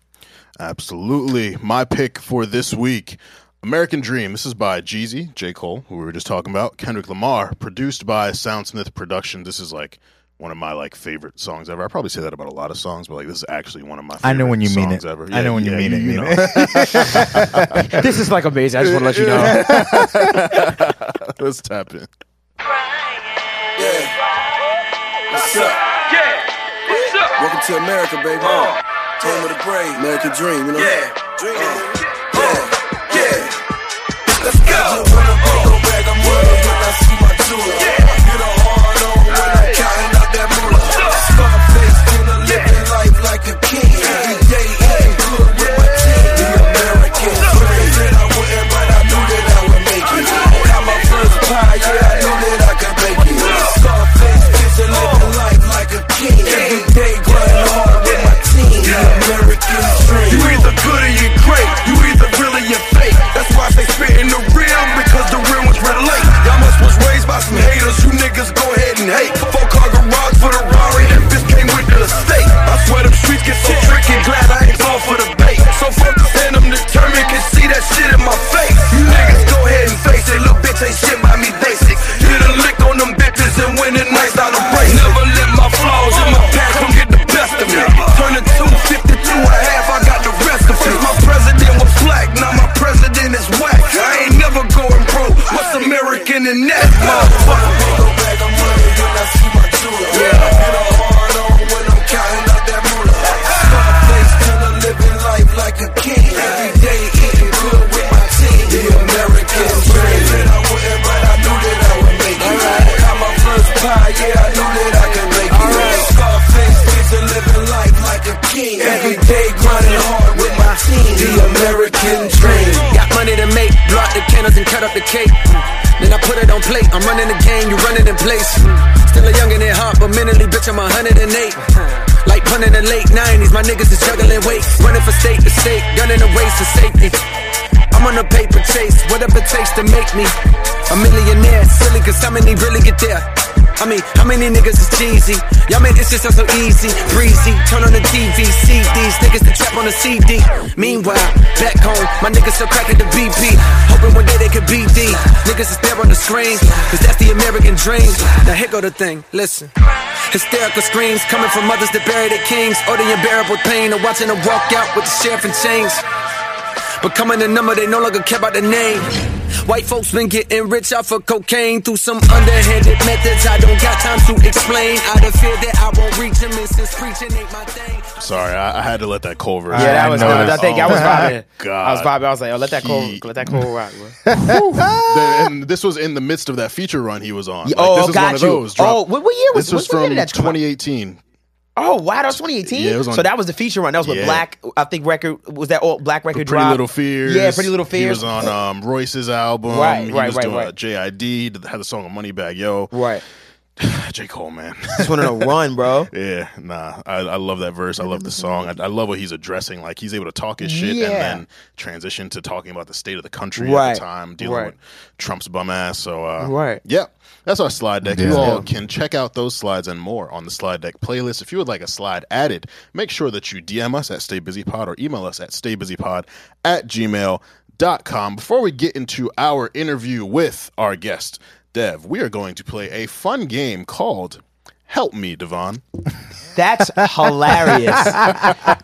Absolutely. My pick for this week, American Dream. This is by Jeezy, J. Cole, who we were just talking about, Kendrick Lamar, produced by Soundsmith Production. This is like one of my like favorite songs ever. I probably say that about a lot of songs, but like this is actually one of my favorite I know when you songs mean it. Ever. Yeah, I know when you yeah, mean you, it. You know. It. This is like amazing. I just want to let you know. Let's tap in. Yeah. What's up? Yeah. What's up? Welcome to America, baby. Uh, Time of the brave. American dream, you know? Yeah. Dream. Uh, yeah. Yeah. Let's go. I'm gonna brag. I'm worried when I see my jewel. Yeah. Get a hard on when I'm counting out that moolah. Scarface in a living life like a king. Every day eating good with my team. The American dream. Said I wouldn't, but I knew that I would make it. Got my first pie, yeah, I knew that I could make it. Scarface is a living life like a king. Every day grinding hard with my team. The American dream. You either good or you great. You either real or you fake. That's why they spitting the real, because the real ones relate. Y'all must was raised by some haters. You niggas go ahead and hate. Four car garage for the Rari, and this came with the estate. I swear them streets get so tricky. Glad I ain't fall for the bait. So focused and I'm determined, can see that shit in my face. You niggas go ahead and face it. Little bitch ain't shit by me basic. Hit a lick on them bitches and win it nice out of race. Never let my flaws in my past come get the best of me. Turn a two fifty to a half, I got the rest of it. My president was black, now my president is whack. I ain't never going pro. What's American in that? Motherfucker. Cake. Then I put it on plate. I'm running the game, you running in place. Still a youngin' at heart, but mentally, bitch, I'm one hundred eight. Like punnin' the late nineties, my niggas is juggling weight. Running for state to state, gunning the waste of safety. I'm on a paper chase, whatever it takes to make me a millionaire. Silly, cause how many really get there? I mean, how many niggas is Jeezy? Y'all made this shit sound so easy, breezy. Turn on the T V, C Ds, niggas the trap on the C D. Meanwhile, back home, my niggas still cracking the B P. Hoping one day they could be D. Niggas is there on the screen, cause that's the American dream. Now here go the thing, listen. Hysterical screams coming from mothers that bury their kings, or the unbearable pain of watching them walk out with the sheriff in chains. Becoming a number, they no longer care about the name. White folks been getting rich off of cocaine through some underhanded methods I don't got time to explain. Out of fear that I won't reach them, and since preaching ain't my thing. Sorry, I, I had to let that Cole verse. Yeah, that was good. I think I was vibing. I was vibing. I was like, oh, let that Cole, let that Cole rock. And this was in the midst of that feature run he was on. Like, oh, this is got one of you. Those. Drop, oh, what, what year was this? This was from twenty eighteen. Oh, wow, that was twenty eighteen? Yeah, was on, so that was the feature run. That was with yeah. Black, I think, record, was that old Black record drop? Pretty Little Fears. Yeah, Pretty Little Fears. He was on um, Royce's album. Right, he right, was right. doing right. J I D, had the song on Money Bag, yo. Right. J. Cole, man. Just wanted to run, bro. Yeah, nah. I, I love that verse. I love the song. I, I love what he's addressing. Like, he's able to talk his shit yeah. and then transition to talking about the state of the country right. at the time, dealing right. with Trump's bum ass. So, uh, right. yeah. That's our slide deck. Yeah. You all can check out those slides and more on the slide deck playlist. If you would like a slide added, make sure that you D M us at Stay Busy Pod or email us at staybusypod at gmail dot com. Dev Terrell dot com. Before we get into our interview with our guest, Dev, we are going to play a fun game called Help Me, Devon. That's hilarious.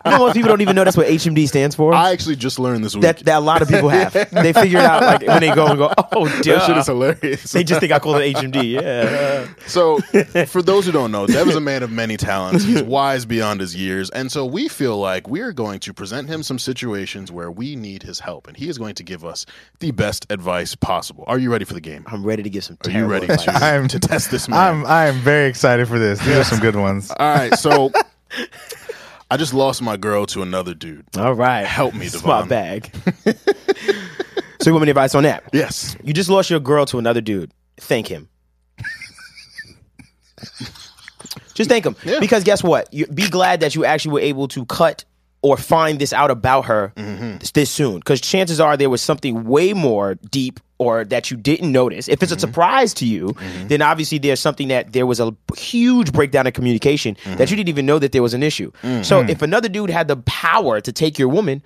You know, most people don't even know that's what H M D stands for. I actually just learned this week. That, that a lot of people have. They figure it out like when they go and go, oh, duh. That shit is hilarious. They just think I call it H M D. Yeah. So for those who don't know, Dev is a man of many talents. He's wise beyond his years. And so we feel like we're going to present him some situations where we need his help. And he is going to give us the best advice possible. Are you ready for the game? I'm ready to give some terrible advice. Are you ready to, I'm, to test this man? I'm, I'm very excited for For this. These are some good ones. All right, so I just lost my girl to another dude. All right. Help me, Devon. My bag. So you want me to advise on that? Yes. You just lost your girl to another dude. Thank him. Just thank him. Yeah. Because guess what? You, be glad that you actually were able to cut or find this out about her mm-hmm. this soon. Because chances are there was something way more deep or that you didn't notice. If it's mm-hmm. a surprise to you, mm-hmm. then obviously there's something that there was a huge breakdown in communication mm-hmm. that you didn't even know that there was an issue. Mm-hmm. So if another dude had the power to take your woman,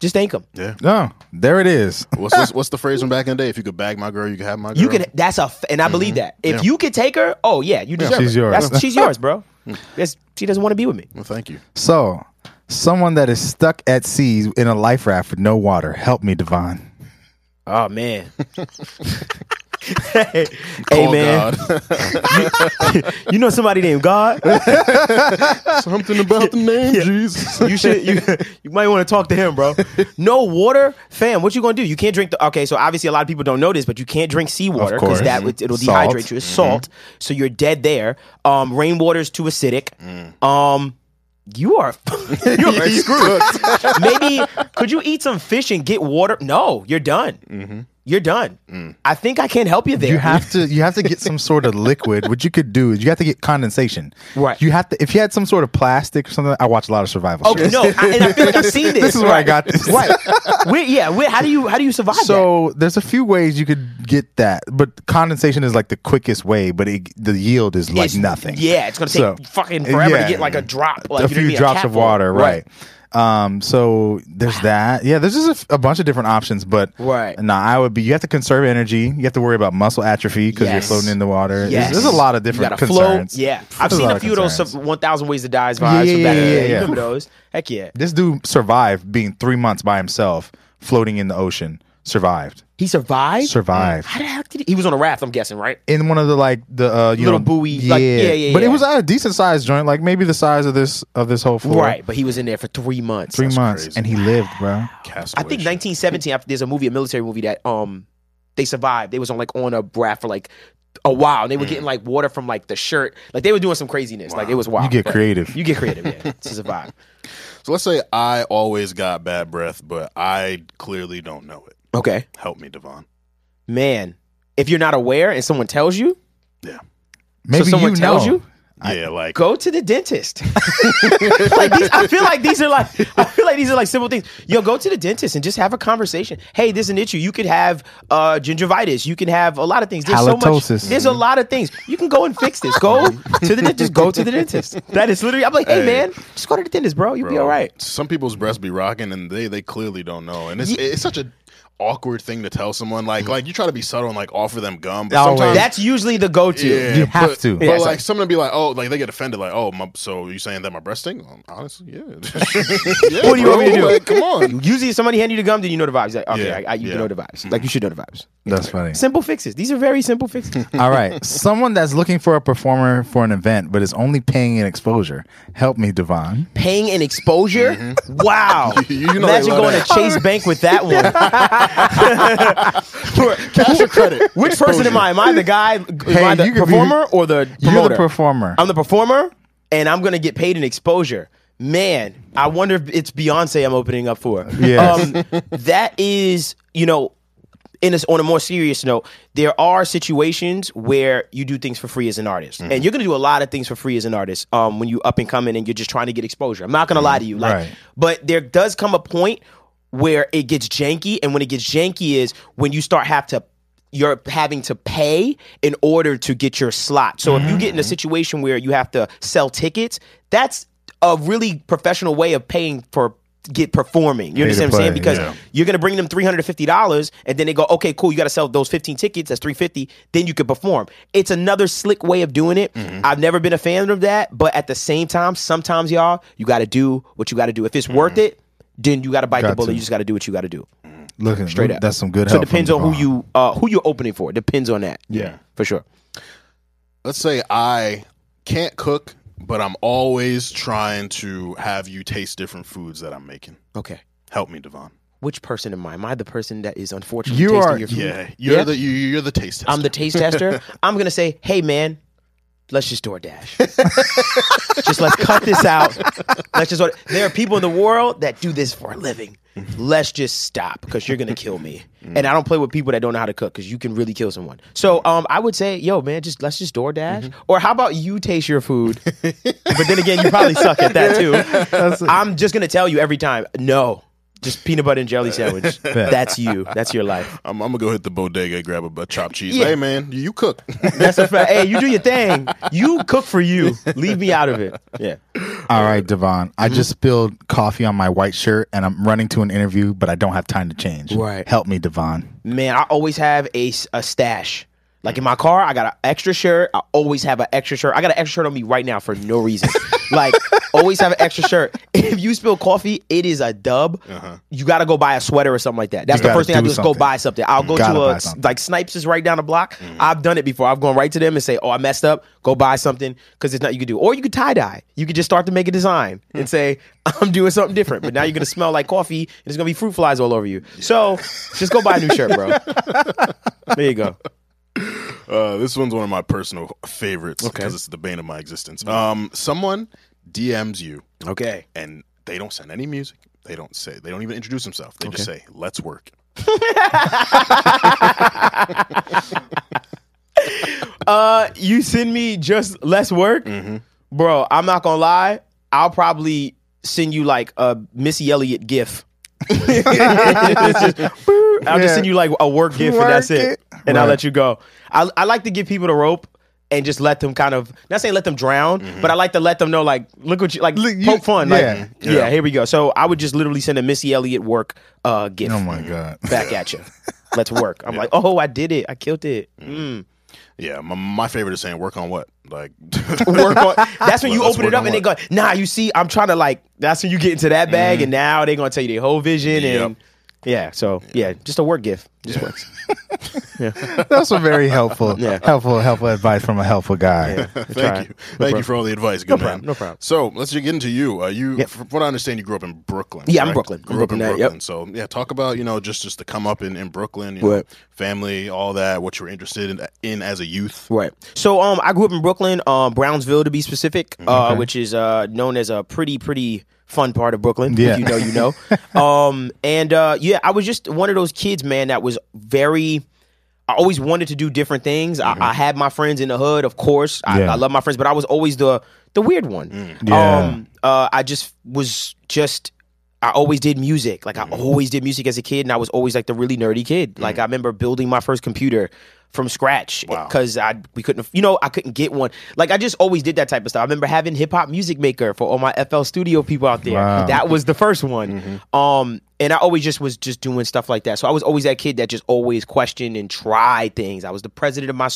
just thank him. Yeah. No, there it is. what's, what's what's the phrase from back in the day? If you could bag my girl, you could have my girl. You could. That's a f- and I mm-hmm. believe that. If yeah. you could take her, oh yeah, you deserve yeah, she's her. Yours. That's, she's yours, bro. That's, she doesn't want to be with me. Well, thank you. So, someone that is stuck at sea in a life raft with no water. Help me, Devon. Oh, man. Hey, hey, man. you, you know somebody named God? Something about the name, yeah. Jesus. You should. You, you might want to talk to him, bro. No water? Fam, what you going to do? You can't drink the... Okay, so obviously a lot of people don't know this, but you can't drink seawater because that would, it'll salt. Dehydrate you. It's mm-hmm. salt, so you're dead there. Um, rainwater is too acidic. Mm. Um... You are, you are screwed. Maybe, could you eat some fish and get water? No, you're done. Mm-hmm. You're done. Mm. I think I can't help you there. You have to, you have to get some sort of liquid. What you could do is you have to get condensation. Right. You have to, if you had some sort of plastic or something. I watch a lot of survival. Okay, shows. no, I, and I feel like I've seen this. This is right. where I got this. Right. We're, yeah. We're, how do you, how do you survive? So that? There's a few ways you could get that, but condensation is like the quickest way, but it, the yield is like it's, nothing. Yeah, it's gonna take so, fucking forever yeah, to get like a drop, like, a you know few what I mean, drops a of water. Right. right. Um, so there's that. Yeah, there's just a, f- a bunch of different options, but right. nah, I would be, you have to conserve energy. You have to worry about muscle atrophy because yes. you're floating in the water. Yes. There's, there's a lot of different concerns. Float. Yeah. I've there's seen a, a few of those one thousand Ways to Die vibes yeah, from back in the day. You remember those? Heck yeah. This dude survived being three months by himself floating in the ocean. Survived. He survived? Survived. How the heck did he? He was on a raft, I'm guessing, right? In one of the, like, the, uh, you little know, buoy. Yeah. Like, yeah, yeah, But yeah. it was at a decent sized joint, like maybe the size of this of this whole floor. Right, but he was in there for three months. Three That's months. Crazy. And he lived, bro. Castaway I think nineteen seventeen, there's a movie, a military movie that um they survived. They was on, like, on a raft for, like, a while. They were mm. getting, like, water from, like, the shirt. Like, they were doing some craziness. Wow. Like, it was wild. You get creative. You get creative, yeah, to survive. So let's say I always got bad breath, but I clearly don't know it. Okay. Help me, Devon. Man, if you're not aware and someone tells you? Yeah. Maybe so someone you tells know. You? Yeah, like go to the dentist. Like these, I feel like these are like I feel like these are like simple things. Yo, go to the dentist and just have a conversation. Hey, there's an issue. You could have uh, gingivitis. You can have a lot of things. There's halitosis. So much. There's a lot of things. You can go and fix this. Go to the dentist. Go to the dentist. That is literally. I'm like, hey, hey man, just go to the dentist, bro. You'll bro, be all right. Some people's breasts be rocking, and they they clearly don't know. And it's yeah. it's such a awkward thing to tell someone, like like you try to be subtle and like offer them gum, but sometimes that's usually the go-to. Yeah, you have but, to but yeah, like right. someone be like, oh, like they get offended, like, oh my, so you saying that my breast thing? Um, honestly, yeah, yeah. What do you bro? Want me to do? Like, come on. Usually if somebody handed you the gum, then you know the vibes, like, okay, yeah. I, I, you yeah. know the vibes, like you should know the vibes. That's yeah. funny. Simple fixes. These are very simple fixes. All right, someone that's looking for a performer for an event but is only paying an exposure. Help me, Devon. Paying an exposure? Mm-hmm. Wow. you, you know, imagine going that. To Chase Bank with that one. Cash or credit? Which exposure. Person am I? Am I the guy? Am hey, I the performer be, or the promoter? You're the performer. I'm the performer, and I'm going to get paid in exposure. Man, I wonder if it's Beyonce I'm opening up for. Yes. Um, that is, you know, in a, on a more serious note, there are situations where you do things for free as an artist. Mm-hmm. And you're going to do a lot of things for free as an artist um, when you up and coming and you're just trying to get exposure. I'm not going to mm-hmm. lie to you. Like, right. But there does come a point where it gets janky, and when it gets janky is when you start have to you're having to pay in order to get your slot. So mm-hmm. if you get in a situation where you have to sell tickets, that's a really professional way of paying for get performing. You understand what I'm saying? Because yeah. you're going to bring them three hundred fifty dollars and then they go, okay, cool, you got to sell those fifteen tickets, that's three hundred fifty dollars, then you can perform. It's another slick way of doing it. Mm-hmm. I've never been a fan of that, but at the same time, sometimes, y'all, you got to do what you got to do. If it's mm-hmm. worth it, then you got to bite got the bullet. To. You just got to do what you got to do. Looking straight up. That's some good help. So it depends on who you uh, who you're opening for. It depends on that. Yeah. For sure. Let's say I can't cook, but I'm always trying to have you taste different foods that I'm making. Okay. Help me, Devon. Which person am I? Am I the person that is unfortunately you tasting are, your food? Yeah. You're yeah? the you, you're the taste tester. I'm the taste tester. I'm gonna say, hey man, let's just DoorDash. Just let's cut this out. Let's just order. There are people in the world that do this for a living. Let's just stop because you're gonna kill me. And I don't play with people that don't know how to cook because you can really kill someone. So um, I would say, yo, man, just let's just DoorDash. Mm-hmm. Or how about you taste your food? But then again, you probably suck at that too. I'm just gonna tell you every time, no. Just peanut butter and jelly sandwich. That's you. That's your life. I'm, I'm going to go hit the bodega, grab a, a chopped cheese. Yeah. Hey, man, you cook. That's a fact. Hey, you do your thing. You cook for you. Leave me out of it. Yeah. All right, Devon. I mm-hmm. just spilled coffee on my white shirt, and I'm running to an interview, but I don't have time to change. Right. Help me, Devon. Man, I always have a, a stash. Like in my car, I got an extra shirt. I always have an extra shirt. I got an extra shirt on me right now for no reason. Like, always have an extra shirt. If you spill coffee, it is a dub. Uh-huh. You got to go buy a sweater or something like that. That's you the first thing do I do something. Is go buy something. I'll go to a, like, Snipes is right down the block. Mm. I've done it before. I've gone right to them and say, oh, I messed up. Go buy something because it's not you could do. Or you could tie-dye. You could just start to make a design and say, I'm doing something different. But now you're going to smell like coffee and there's going to be fruit flies all over you. Yeah. So just go buy a new shirt, bro. There you go. Uh, this one's one of my personal favorites because okay. it's the bane of my existence. Um, someone D Ms you, okay, and they don't send any music. They don't say. They don't even introduce themselves. They okay. just say, "Let's work." uh, you send me just "Let's work," mm-hmm. bro. I'm not gonna lie. I'll probably send you like a Missy Elliott gif. It's just, I'll yeah. just send you like a work gift work and that's it, it. And right. I'll let you go. I, I like to give people the rope and just let them kind of not saying let them drown, mm-hmm. but I like to let them know like look what you like look, you, poke fun. Yeah. Like yeah. yeah, here we go. So I would just literally send a Missy Elliott work uh, gift. Oh my god, back at you. Let's work. I'm yeah. like, oh, I did it. I killed it. Mm. Yeah, my, my favorite is saying work on what like work on. That's when you open it up and what? They go, nah. You see, I'm trying to like. That's when you get into that bag, mm-hmm. and now they're gonna tell you their whole vision yep. and. Yeah, so yeah. yeah, just a work gift. Just yeah. works. Yeah. That's a very helpful, yeah. helpful, helpful advice from a helpful guy. Yeah. Thank try. you, no thank problem. you for all the advice. Good no problem, man. no problem. So let's get into you. Uh, you, yeah. from what I understand, you grew up in Brooklyn. Yeah, correct? I'm Brooklyn. Grew I'm up Brooklyn, in Brooklyn. Yep. So yeah, talk about you know just just the come up in in Brooklyn, you know, family, all that, what you were interested in, in as a youth. Right. So um, I grew up in Brooklyn, um, Brownsville to be specific, mm-hmm. uh, okay. which is uh known as a pretty pretty. Fun part of Brooklyn. Yeah. You know, you know. um, and uh, yeah, I was just one of those kids, man, that was very, I always wanted to do different things. Mm-hmm. I, I had my friends in the hood, of course. I, yeah. I love my friends, but I was always the the weird one. Mm. Yeah. Um, uh, I just was just, I always did music. Like I mm. always did music as a kid and I was always like the really nerdy kid. Mm. Like I remember building my first computer from scratch because wow. I we couldn't you know I couldn't get one like I just always did that type of stuff. I remember having Hip Hop Music Maker for all my F L Studio people out there. Wow. That was the first one. Mm-hmm. Um, and I always just was just doing stuff like that. So I was always that kid that just always questioned and tried things. I was the president of my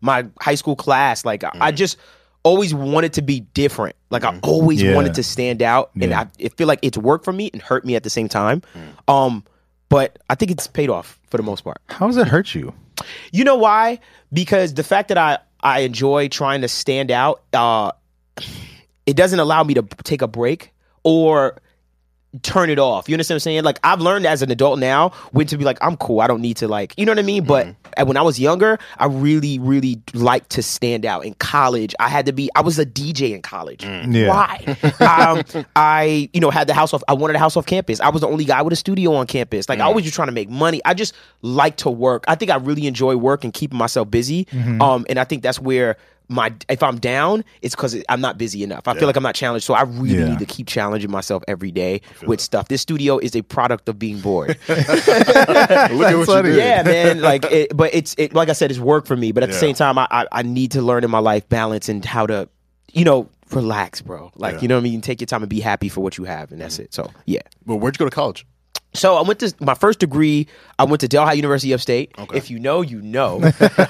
my high school class. Like mm. I just always wanted to be different. Like mm. I always yeah. wanted to stand out, yeah. and I, I feel like it's worked for me and hurt me at the same time. Mm. Um, but I think it's paid off for the most part. How does it hurt you? You know why? Because the fact that I, I enjoy trying to stand out, uh, it doesn't allow me to take a break or turn it off. You understand what I'm saying? Like, I've learned as an adult now when to be like, I'm cool. I don't need to like, you know what I mean? Mm-hmm. But when I was younger, I really, really liked to stand out. In college, I had to be, I was a D J in college. Mm, yeah. Why? um, I, you know, had the house off, I wanted a house off campus. I was the only guy with a studio on campus. Like, mm. I always was trying to make money. I just like to work. I think I really enjoy work and keeping myself busy. Mm-hmm. Um, and I think that's where my if I'm down, it's because I'm not busy enough. I yeah. feel like I'm not challenged, so I really yeah. need to keep challenging myself every day with that. stuff. This studio is a product of being bored. Look at what you did. Yeah, man. Like, it, but it's it, like I said, it's work for me. But at yeah. the same time, I, I I need to learn in my life balance and how to, you know, relax, bro. Like, yeah. you know what I mean? You can take your time and be happy for what you have, and that's mm-hmm. it. So, yeah. Well, where'd you go to college? So I went to my first degree. I went to Delhi University Upstate. Okay. If you know, you know.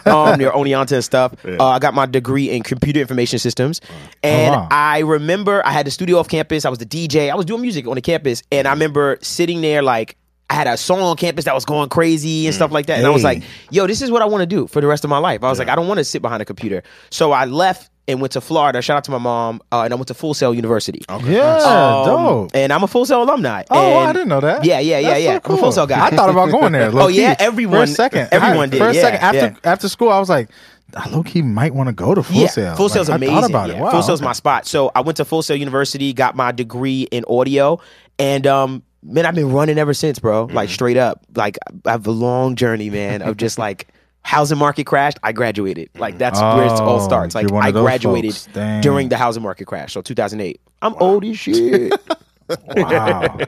um, near Oneonta and stuff. Yeah. Uh, I got my degree in computer information systems, oh. and oh, wow. I remember I had a studio off campus. I was the D J. I was doing music on the campus, and I remember sitting there like I had a song on campus that was going crazy and mm. stuff like that. And hey. I was like, "Yo, this is what I want to do for the rest of my life." I was yeah. like, "I don't want to sit behind a computer." So I left and went to Florida. Shout out to my mom. Uh, and I went to Full Sail University. Okay. Yeah, um, dope. And I'm a Full Sail alumni. Oh, and I didn't know that. Yeah, yeah, yeah, That's yeah. So cool. I'm a Full Sail guy. I thought about going there. Oh, yeah, everyone. First second. Everyone I, did. First yeah, second. After, yeah. after school, I was like, I low-key might want to go to Full yeah, Sail. Full Sail's like, amazing. I thought about yeah. it. Wow, Full Sail's okay. my spot. So I went to Full Sail University, got my degree in audio, and um, man, I've been running ever since, bro. Mm-hmm. Like, straight up. Like, I have a long journey, man, of just like, housing market crashed, I graduated. Like, that's oh, where it all starts. Like, I graduated during the housing market crash, so two thousand eight. I'm wow. old as shit. Wow.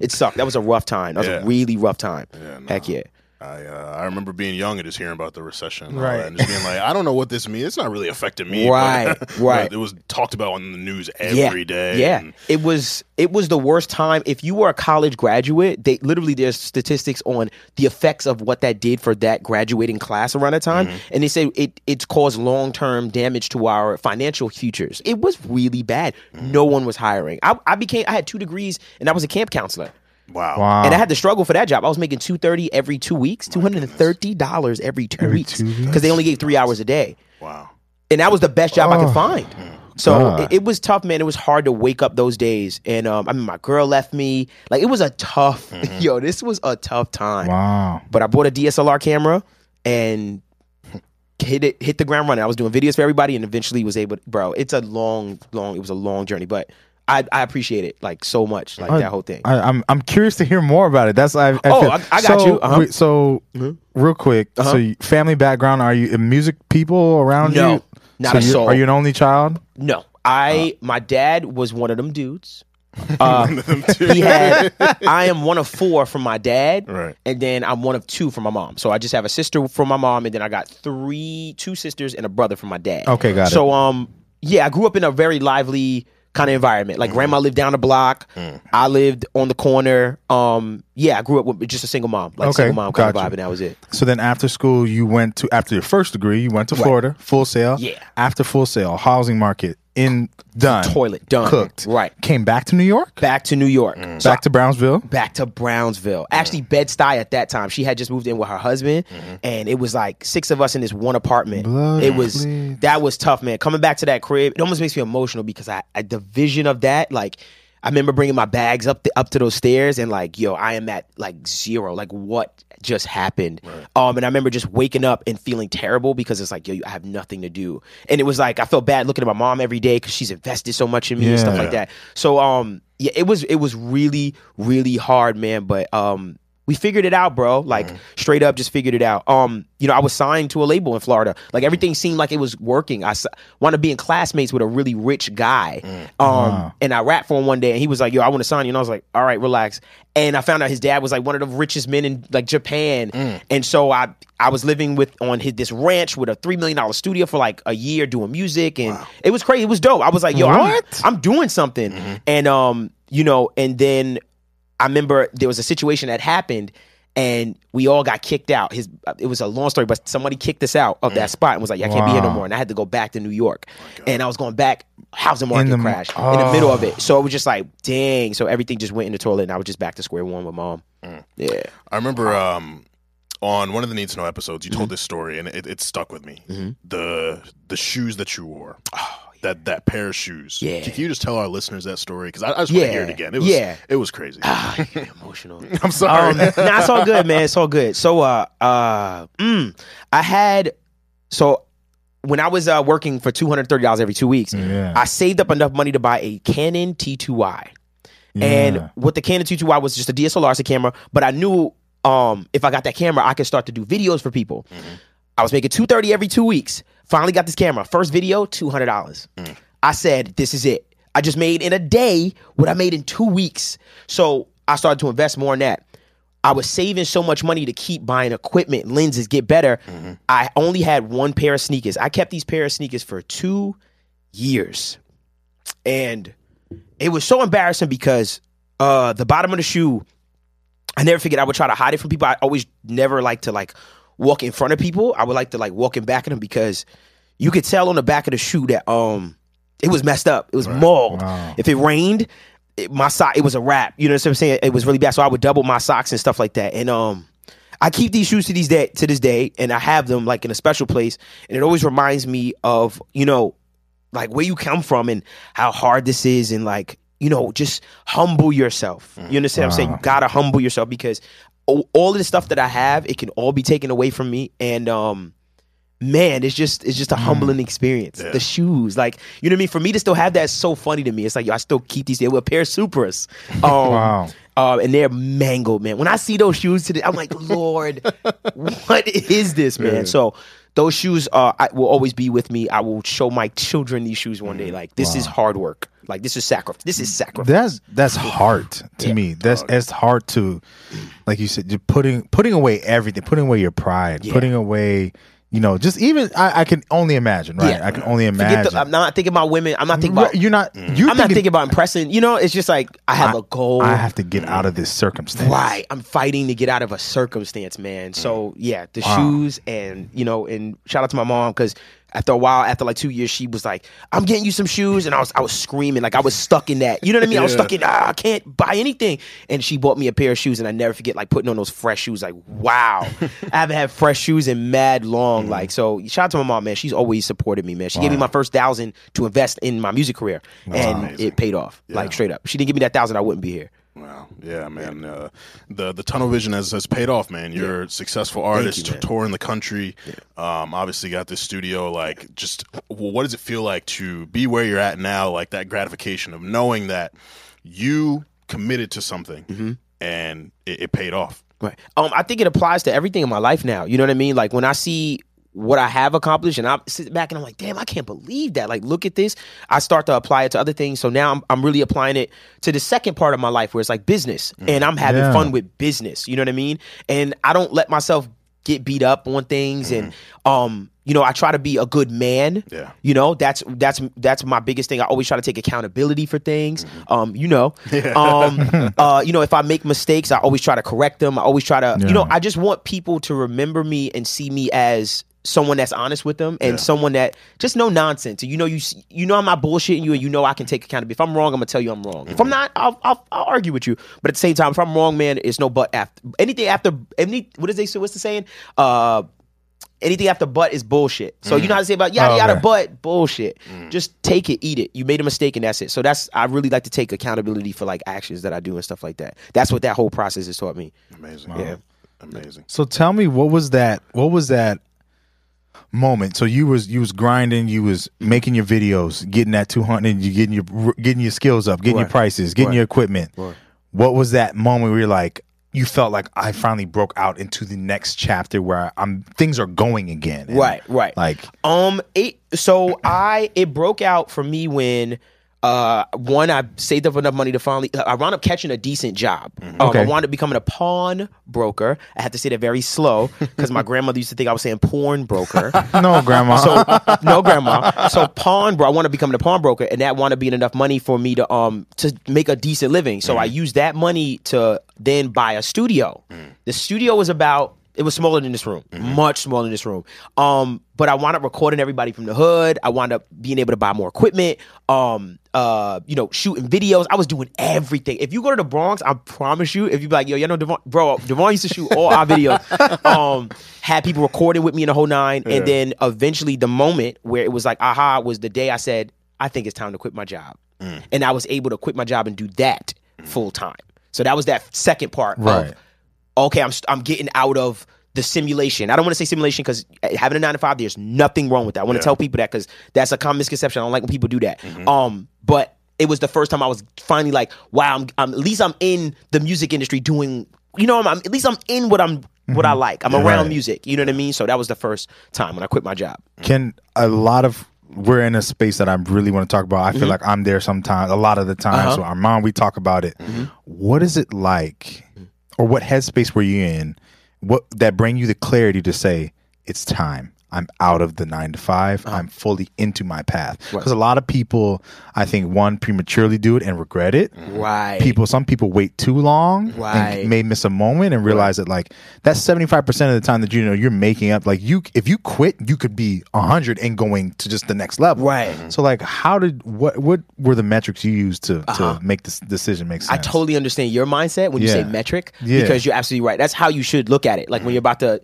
It sucked. That was a rough time. That was yeah. a really rough time. Yeah, nah. Heck yeah. I, uh, I remember being young and just hearing about the recession and, right. and just being like, I don't know what this means. It's not really affecting me. Right, but, right. It was talked about on the news every yeah. day. Yeah, and it was it was the worst time. If you were a college graduate, they literally there's statistics on the effects of what that did for that graduating class around that time. Mm-hmm. And they say it it's caused long-term damage to our financial futures. It was really bad. Mm-hmm. No one was hiring. I, I became I had two degrees and I was a camp counselor. Wow. wow. And I had to struggle for that job. I was making two hundred thirty dollars every two weeks, two hundred thirty dollars every two every weeks because they only gave three hours a day. Wow. And that was the best job oh. I could find. So it, it was tough, man. It was hard to wake up those days. And um, I mean, my girl left me. Like, it was a tough, mm-hmm. yo, this was a tough time. Wow. But I bought a D S L R camera and hit it, hit the ground running. I was doing videos for everybody and eventually was able to, bro, it's a long, long, it was a long journey, but I, I appreciate it like so much, like I, that whole thing. I, I'm I'm curious to hear more about it. That's I. I oh, I, I got so, you. Uh-huh. Wait, so mm-hmm. real quick, uh-huh. so you, family background? Are you music people around no, you? No, not so a soul. Are you an only child? No, I. Uh-huh. My dad was one of them dudes. Uh, one of them dudes. He had. I am one of four from my dad, right. and then I'm one of two from my mom. So I just have a sister from my mom, and then I got three, two sisters and a brother from my dad. Okay, got so, it. So um, yeah, I grew up in a very lively kind of environment. Like, mm. grandma lived down the block. Mm. I lived on the corner. Um, yeah, I grew up with just a single mom. Like, okay, single mom kind gotcha. of vibe, and that was it. So then after school, you went to, after your first degree, you went to Florida, right. Full Sail. Yeah. After Full Sail, housing market, in, done. Toilet, done. Cooked. Right. Came back to New York? Back to New York. Mm. So back to Brownsville? Back to Brownsville. Mm. Actually, Bed-Stuy at that time. She had just moved in with her husband, mm. and it was like six of us in this one apartment. Blood it was, please. That was tough, man. Coming back to that crib, it almost makes me emotional because I, I the vision of that, like, I remember bringing my bags up, the, up to those stairs and like, yo, I am at like zero. Like, what just happened? Right. Um, and I remember just waking up and feeling terrible because it's like, yo, I have nothing to do. And it was like, I felt bad looking at my mom every day because she's invested so much in me yeah. and stuff like that. So um, yeah, it was it was really, really hard, man. But um, we figured it out, bro. Like, mm-hmm. straight up just figured it out. Um, you know, I was signed to a label in Florida. Like, everything seemed like it was working. I s- wanted to be in classmates with a really rich guy. Mm-hmm. Um, wow. And I rapped for him one day, and he was like, yo, I want to sign you. And I was like, all right, relax. And I found out his dad was, like, one of the richest men in, like, Japan. Mm. And so I I was living with on his this ranch with a three million dollars studio for, like, a year doing music. And wow. it was crazy. It was dope. I was like, yo, I'm, I'm doing something. Mm-hmm. And, um, you know, and then I remember there was a situation that happened and we all got kicked out. His It was a long story, but somebody kicked us out of that spot and was like, I can't wow. be here no more. And I had to go back to New York. Oh, and I was going back, housing market in the, crash oh. in the middle of it. So it was just like, dang. So everything just went in the toilet and I was just back to square one with mom. Mm. Yeah. I remember um, on one of the Need to Know episodes, you mm-hmm. told this story and it, it stuck with me. Mm-hmm. The the shoes that you wore. Oh. That that pair of shoes. Yeah. Can you just tell our listeners that story? Because I, I just want yeah. to hear it again. It was, yeah. it was crazy. Ah, you get emotional. I'm sorry. Um, nah, it's all good, man. It's all good. So uh, uh, mm, I had, so when I was uh, working for two hundred thirty dollars every two weeks, yeah. I saved up enough money to buy a Canon T two I. Yeah. And with the Canon T two I was just a D S L R, it's a camera, but I knew um, if I got that camera, I could start to do videos for people. Mm-hmm. I was making two hundred thirty dollars every two weeks. Finally got this camera. First video, two hundred dollars. Mm. I said, this is it. I just made in a day what I made in two weeks. So I started to invest more in that. I was saving so much money to keep buying equipment, lenses, get better. Mm-hmm. I only had one pair of sneakers. I kept these pair of sneakers for two years. And it was so embarrassing because uh, the bottom of the shoe, I never figured I would try to hide it from people. I always never like to like walk in front of people. I would like to like walk in back of them because you could tell on the back of the shoe that um it was messed up. It was right. mauled. Wow. If it rained, it, my sock, it was a wrap. You know what I'm saying? It was really bad. So I would double my socks and stuff like that. And um, I keep these shoes to these day, to this day, and I have them like in a special place. And it always reminds me of, you know, like where you come from and how hard this is, and like, you know, just humble yourself. You understand wow. what I'm saying? You gotta humble yourself because all of the stuff that I have, it can all be taken away from me. And um, man, it's just it's just a humbling mm. experience. Yeah. The shoes, like, you know what I mean? For me to still have that is so funny to me. It's like, yo, I still keep these. They were a pair of Supras. Um, wow. Um, and they're mangled, man. When I see those shoes today, I'm like, Lord, what is this, man? Yeah. So those shoes uh, I, will always be with me. I will show my children these shoes one day. Like, this wow. is hard work. Like, this is sacrifice. This is sacrifice. That's that's hard to yeah. me. That's it's hard to, like you said, just putting putting away everything, putting away your pride, yeah. putting away, you know, just even. I, I can only imagine, right? Yeah. I can only imagine. The, I'm not thinking about women. I'm not thinking about you're not. You're I'm thinking, not thinking about impressing. You know, it's just like I have I, a goal. I have to get out of this circumstance. Right. I'm fighting to get out of a circumstance, man. So yeah, the wow. shoes, and you know, and shout out to my mom because after a while, after like two years, she was like, "I'm getting you some shoes," and I was, I was screaming, like I was stuck in that. You know what I mean? Yeah. I was stuck in, ah, I can't buy anything. And she bought me a pair of shoes, and I never forget, like putting on those fresh shoes. Like, wow, I haven't had fresh shoes in mad long. Mm. Like, so shout out to my mom, man. She's always supported me, man. She wow. gave me my first thousand to invest in my music career, that's and amazing. It paid off, yeah. like straight up. If she didn't give me that thousand, I wouldn't be here. Wow, yeah, man. Yeah. Uh, the the tunnel vision has, has paid off, man. You're yeah. a successful artist, you, touring the country. Yeah. Um, obviously got this studio. Like, just well, what does it feel like to be where you're at now? Like that gratification of knowing that you committed to something mm-hmm. and it, it paid off. Right. Um, I think it applies to everything in my life now. You know what I mean? Like when I see what I have accomplished, and I sit back and I'm like, damn, I can't believe that. Like, look at this. I start to apply it to other things. So now I'm, I'm really applying it to the second part of my life where it's like business, and I'm having yeah. fun with business. You know what I mean? And I don't let myself get beat up on things, mm-hmm. and um, you know, I try to be a good man. Yeah. You know, that's that's that's my biggest thing. I always try to take accountability for things. Mm-hmm. Um, you know, yeah. um, uh, you know, if I make mistakes, I always try to correct them. I always try to, yeah. you know, I just want people to remember me and see me as someone that's honest with them, and yeah. someone that just no nonsense. You know, you you know I'm not bullshitting you, and you know I can take accountability. If I'm wrong, I'm gonna tell you I'm wrong. Mm-hmm. If I'm not, I'll, I'll I'll argue with you. But at the same time, if I'm wrong, man, it's no but after anything after any. What is they say? What's the saying? Uh, anything after but is bullshit. So mm-hmm. you know how to say about yada oh, yada okay. but bullshit. Mm-hmm. Just take it, eat it. You made a mistake, and that's it. So that's I really like to take accountability for like actions that I do and stuff like that. That's what that whole process has taught me. Amazing, wow. yeah, amazing. So tell me, what was that? What was that? Moment. So you was you was grinding, you was making your videos, getting that two hundred, you getting your getting your skills up, getting right. your prices, getting right. your equipment. Right. What was that moment where you're like, you felt like I finally broke out into the next chapter where I'm things are going again. And right, right. Like um, it. So I it broke out for me when. Uh, one, I saved up enough money to finally, I wound up catching a decent job. Mm-hmm. Um, okay. I wound up becoming a pawn broker. I had to say that very slow because my grandmother used to think I was saying porn broker. no, grandma. So No, grandma. So pawn bro, I wound up becoming a pawn broker, and that wound up being enough money for me to um to make a decent living. So mm. I used that money to then buy a studio. Mm. The studio was about... It was smaller than this room, mm-hmm. much smaller than this room. Um, but I wound up recording everybody from the hood. I wound up being able to buy more equipment, um, uh, you know, shooting videos. I was doing everything. If you go to the Bronx, I promise you, if you be like, yo, you know, Devon, bro, Devon used to shoot all our videos. Um, had people recording with me in the whole nine. Yeah. And then eventually the moment where it was like, aha, was the day I said, I think it's time to quit my job. Mm. And I was able to quit my job and do that mm. full time. So that was that second part right. of okay, I'm I'm getting out of the simulation. I don't want to say simulation because having a nine to five, there's nothing wrong with that. I want to yeah. tell people that because that's a common misconception. I don't like when people do that. Mm-hmm. Um, but it was the first time I was finally like, wow, I'm, I'm at least I'm in the music industry doing. You know, I'm, I'm at least I'm in what I'm mm-hmm. what I like. I'm yeah, around right. music. You know what I mean? So that was the first time when I quit my job. Can a lot of we're in a space that I really want to talk about. I feel mm-hmm. like I'm there sometimes, a lot of the time. Uh-huh. So Armand, we talk about it. Mm-hmm. What is it like? Or what headspace were you in? What that bring you the clarity to say it's time? I'm out of the nine to five. Uh-huh. I'm fully into my path. Because a lot of people, I think, one, prematurely do it and regret it. Right. People, some people wait too long. Right. And may miss a moment and realize right. that like that's seventy-five percent of the time that you know you're making up. Like you, if you quit, you could be one hundred and going to just the next level. Right. Mm-hmm. So like, how did what what were the metrics you used to uh-huh. to make this decision make sense? I totally understand your mindset when you yeah. say metric yeah. because you're absolutely right. That's how you should look at it. Like when you're about to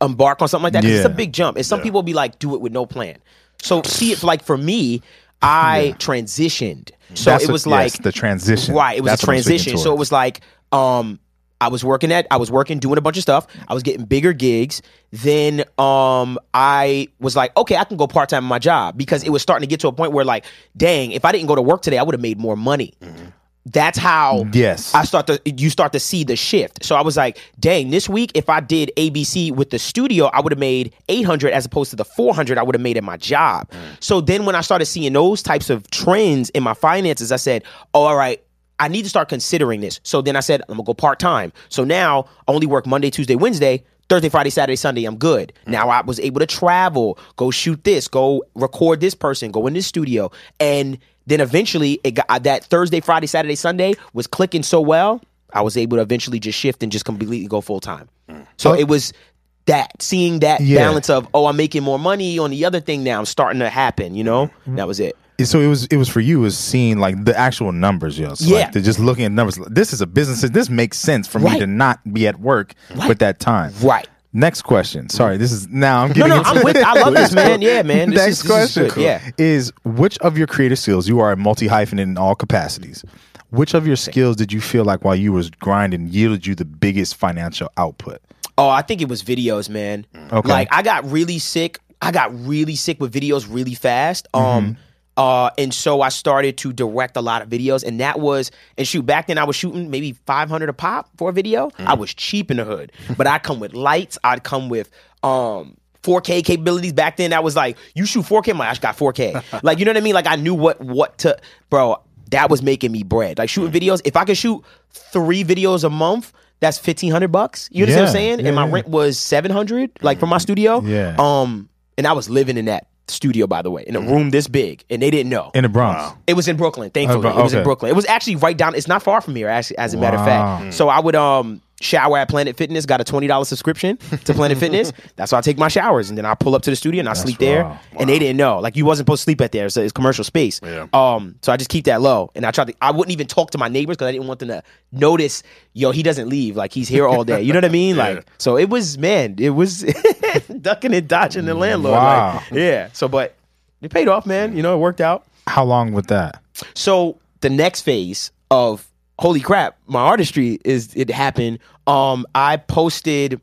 embark on something like that, yeah. it's a big jump. And some yeah. people be like, do it with no plan. So see it like for me, I yeah. transitioned. So that's it was what, like yes, the transition. Right. It was that's a transition. So it was like um I was working at I was working, doing a bunch of stuff. I was getting bigger gigs. Then um I was like, okay, I can go part time in my job because it was starting to get to a point where like, dang, if I didn't go to work today, I would have made more money. Mm-hmm. That's how yes. I start to you start to see the shift. So I was like, dang, this week if I did A B C with the studio, I would have made eight hundred as opposed to the four hundred I would have made at my job. Mm. So then when I started seeing those types of trends in my finances, I said, oh, all right, I need to start considering this. So then I said, I'm gonna go part time. So now I only work Monday, Tuesday, Wednesday. Thursday, Friday, Saturday, Sunday, I'm good. Now I was able to travel, go shoot this, go record this person, go in this studio. And then eventually, it got, that Thursday, Friday, Saturday, Sunday was clicking so well, I was able to eventually just shift and just completely go full time. So it was that, seeing that yeah. balance of, oh, I'm making more money on the other thing now, I'm starting to happen, you know? Mm-hmm. That was it. So it was it was for you was seeing like the actual numbers, yo. So yeah. like they're just looking at numbers. This is a business. This makes sense for right. me to not be at work right. with that time. Right. Next question. Sorry, this is now I'm getting. No, no, into I'm with. I love this, man. Yeah, man. This Next is, question. This is, good. Yeah. is which of your creative skills you are a multi-hyphenate in all capacities? Which of your skills did you feel like while you was grinding yielded you the biggest financial output? Oh, I think it was videos, man. Okay. Like I got really sick. I got really sick with videos really fast. Um. Mm-hmm. Uh, and so I started to direct a lot of videos, and that was, and shoot, back then I was shooting maybe five hundred a pop for a video. Mm. I was cheap in the hood, but I'd come with lights. I'd come with um, four K capabilities. Back then I was like, you shoot four K? I'm like, I just got four K. Like, you know what I mean? Like I knew what, what to, bro, that was making me bread. Like shooting videos, if I could shoot three videos a month, that's fifteen hundred bucks. You know yeah, what I'm saying? Yeah, and my yeah. rent was seven hundred, like for my studio. Yeah. Um, and I was living in that studio, by the way, in a room this big, and they didn't know. In the Bronx? Wow. It was in Brooklyn, thankfully. Bro- okay. It was in Brooklyn. It was actually right down, it's not far from here, actually, as a wow. matter of fact. So I would um shower at Planet Fitness, got a twenty dollars subscription to Planet Fitness. That's why I take my showers, and then I pull up to the studio, and I sleep there, wow. and they didn't know. Like, you wasn't supposed to sleep at there, so it's commercial space. Yeah. Um, So I just keep that low, and I tried to, I wouldn't even talk to my neighbors, because I didn't want them to notice, yo, he doesn't leave, like, he's here all day. You know what I mean? Like, yeah. so it was, man, it was... ducking and dodging the landlord. Wow. Like, yeah. So, but it paid off, man. You know, it worked out. How long with that? So the next phase of, holy crap, my artistry is, it happened. Um, I posted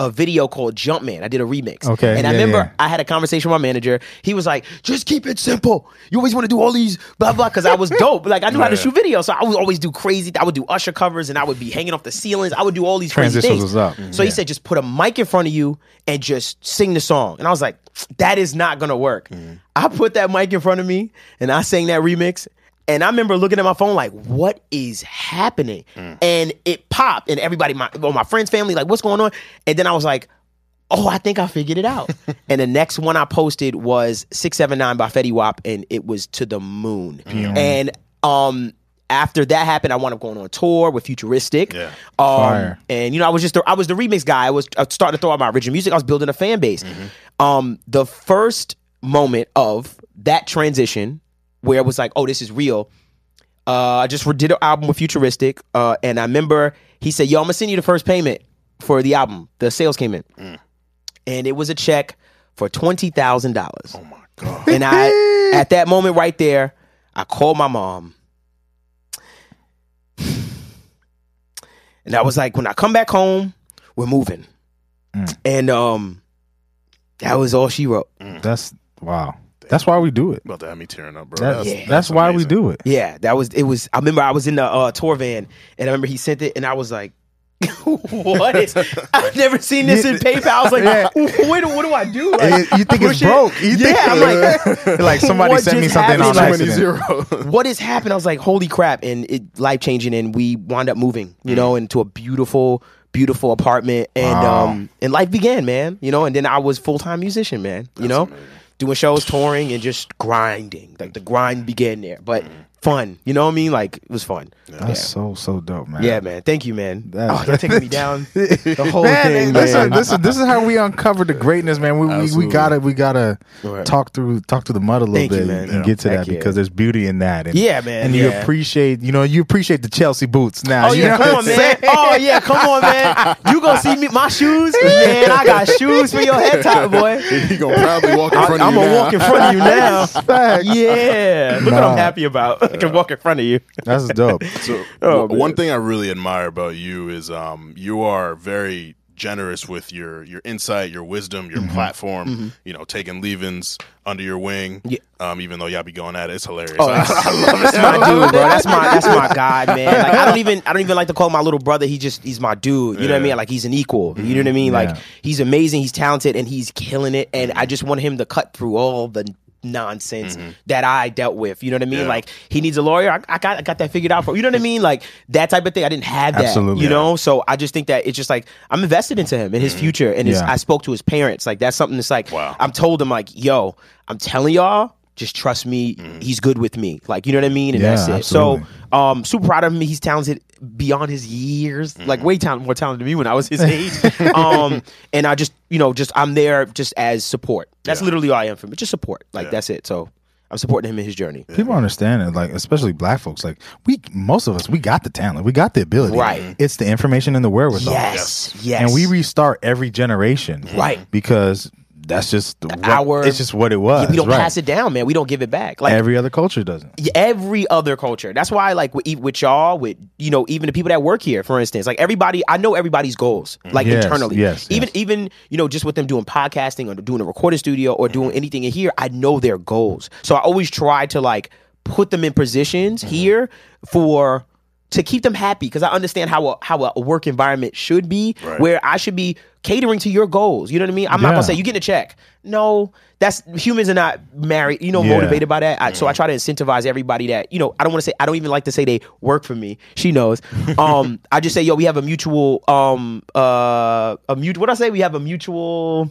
a video called Jumpman. I did a remix. Okay. And I yeah, remember yeah. I had a conversation with my manager. He was like, just keep it simple. You always want to do all these blah, blah, because I was dope. Like, I knew yeah. how to shoot videos. So I would always do crazy. I would do Usher covers, and I would be hanging off the ceilings. I would do all these Transitions crazy things. Was up. Mm-hmm. So he yeah. said, just put a mic in front of you and just sing the song. And I was like, that is not going to work. Mm-hmm. I put that mic in front of me, and I sang that remix. And I remember looking at my phone like, what is happening? Mm. And it popped. And everybody, my well, my friends, family, like, what's going on? And then I was like, oh, I think I figured it out. And the next one I posted was six seven nine by Fetty Wap, and it was to the moon. Mm. And um, after that happened, I wound up going on tour with Futuristic. Yeah. Um, and, you know, I was just the, I was the remix guy. I was, I was starting to throw out my original music. I was building a fan base. Mm-hmm. Um, the first moment of that transition where it was like, oh, this is real. Uh, I just did an album with Futuristic, uh, and I remember he said, yo, I'm going to send you the first payment for the album. The sales came in. Mm. And it was a check for twenty thousand dollars. Oh, my God. And I, at that moment right there, I called my mom. And I was like, when I come back home, we're moving. Mm. And um, that was all she wrote. Mm. That's, wow. That's why we do it. About to have me tearing up, bro. That, that's, yeah. that's, that's why we do it. Yeah, that was it. Was I remember I was in the uh, tour van, and I remember he sent it, and I was like, "What is? I've never seen this in PayPal." I was like, yeah. what, "What do I do?" Like, you think it's broke? You yeah, think, I'm like, like somebody sent me something on accident. What has happened? I was like, "Holy crap!" And it life changing, and we wound up moving, you mm. know, into a beautiful, beautiful apartment, and wow. um and life began, man, you know. And then I was full-time musician, man. That's you know amazing. Doing shows, touring, and just grinding. Like the grind began there, but mm. fun, you know what I mean? Like it was fun. That's yeah. so so dope, man. Yeah, man. Thank you, man. That's, oh, you're taking me down the whole man, thing. Listen, man. This is this is how we uncover the greatness, man. We we, we gotta we gotta right. talk through talk through the mud a little Thank bit you, and yeah. get to Heck that yeah. because there's beauty in that. And, yeah, man. And yeah. you appreciate you know you appreciate the Chelsea boots now. Oh you yeah, know come on, man. Oh yeah, come on, man. You gonna see me my shoes, man? I got shoes for your head top, boy. He gonna probably walk in front I, of I'm you. I'm gonna now. walk in front of you now. Yeah, look what I'm happy about. I can walk in front of you. That's dope. So oh, one thing I really admire about you is um, you are very generous with your your insight, your wisdom, your mm-hmm. platform. Mm-hmm. You know, taking leave-ins under your wing. Yeah. Um, even though y'all be going at it, it's hilarious. Oh, I, I love it. That's my dude, bro. That's my that's my god, man. Like I don't even I don't even like to call him my little brother. He just he's my dude. You yeah. know what I mean? Like he's an equal. You mm-hmm. know what I mean? Like yeah. he's amazing. He's talented, and he's killing it. And I just want him to cut through all the nonsense mm-hmm. that I dealt with, you know what I mean? Yeah. Like he needs a lawyer. I, I got I got that figured out for you know what I mean? Like that type of thing. I didn't have that, Absolutely. you know. So I just think that it's just like I'm invested into him and his mm-hmm. future. And yeah. his, I spoke to his parents. Like that's something that's like wow. I'm told him like, yo, I'm telling y'all, just trust me. Mm-hmm. He's good with me. Like you know what I mean? And yeah, that's it. Absolutely. So um, super proud of him. He's talented beyond his years. Mm-hmm. Like way ta- more talented than me when I was his age. um, and I just you know just I'm there just as support. That's yeah. literally all I am for me. Just support. Like yeah. that's it. So I'm supporting him in his journey. People understand it, like especially black folks. Like we most of us, we got the talent. We got the ability. Right. It's the information and the wherewithal. Yes. Yes. And we restart every generation. Right. Because that's just the what, our it's just what it was. Yeah, we don't right. pass it down, man. We don't give it back. Like every other culture doesn't. Every other culture. That's why like with, with y'all, with you know, even the people that work here, for instance, like everybody, I know everybody's goals, like yes, internally. Yes. Even yes. even, you know, just with them doing podcasting or doing a recording studio or doing anything in here, I know their goals. So I always try to like put them in positions mm-hmm. here for to keep them happy, because I understand how a, how a work environment should be, right. where I should be catering to your goals. You know what I mean? I'm yeah. not going to say, you get a check. No, that's humans are not married, you know, yeah. motivated by that. I, so I try to incentivize everybody that, you know, I don't want to say, I don't even like to say they work for me. She knows. Um, I just say, yo, we have a mutual, um, uh, a mutual, what I say? We have a mutual...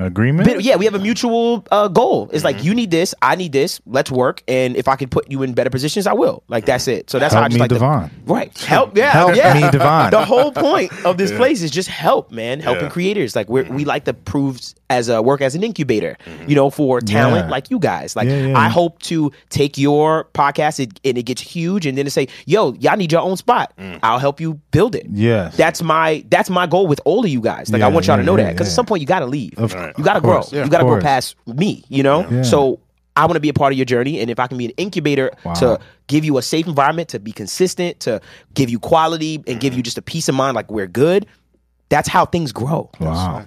agreement? But yeah, we have a mutual uh, goal. It's mm-hmm. like, you need this, I need this, let's work, and if I can put you in better positions, I will. Like, that's it. So that's help how I just me like Devon. The, right. Help, yeah. Help yeah. me, Devon. The whole point of this yeah. place is just help, man. Helping yeah. creators. Like, we're, mm-hmm. we like to prove as a work as an incubator, mm-hmm. you know, for talent yeah. like you guys. Like, yeah, yeah. I hope to take your podcast and, and it gets huge, and then to say, yo, y'all need your own spot. Mm. I'll help you build it. Yeah. That's my, that's my goal with all of you guys. Like, yeah, I want y'all yeah, to know yeah, that, because yeah. at some point, you got to leave. Of You gotta grow. Yeah, you gotta grow past me, you know? Yeah. So I wanna be a part of your journey, and if I can be an incubator wow. to give you a safe environment, to be consistent, to give you quality, and mm-hmm. give you just a peace of mind, like we're good, that's how things grow. Wow.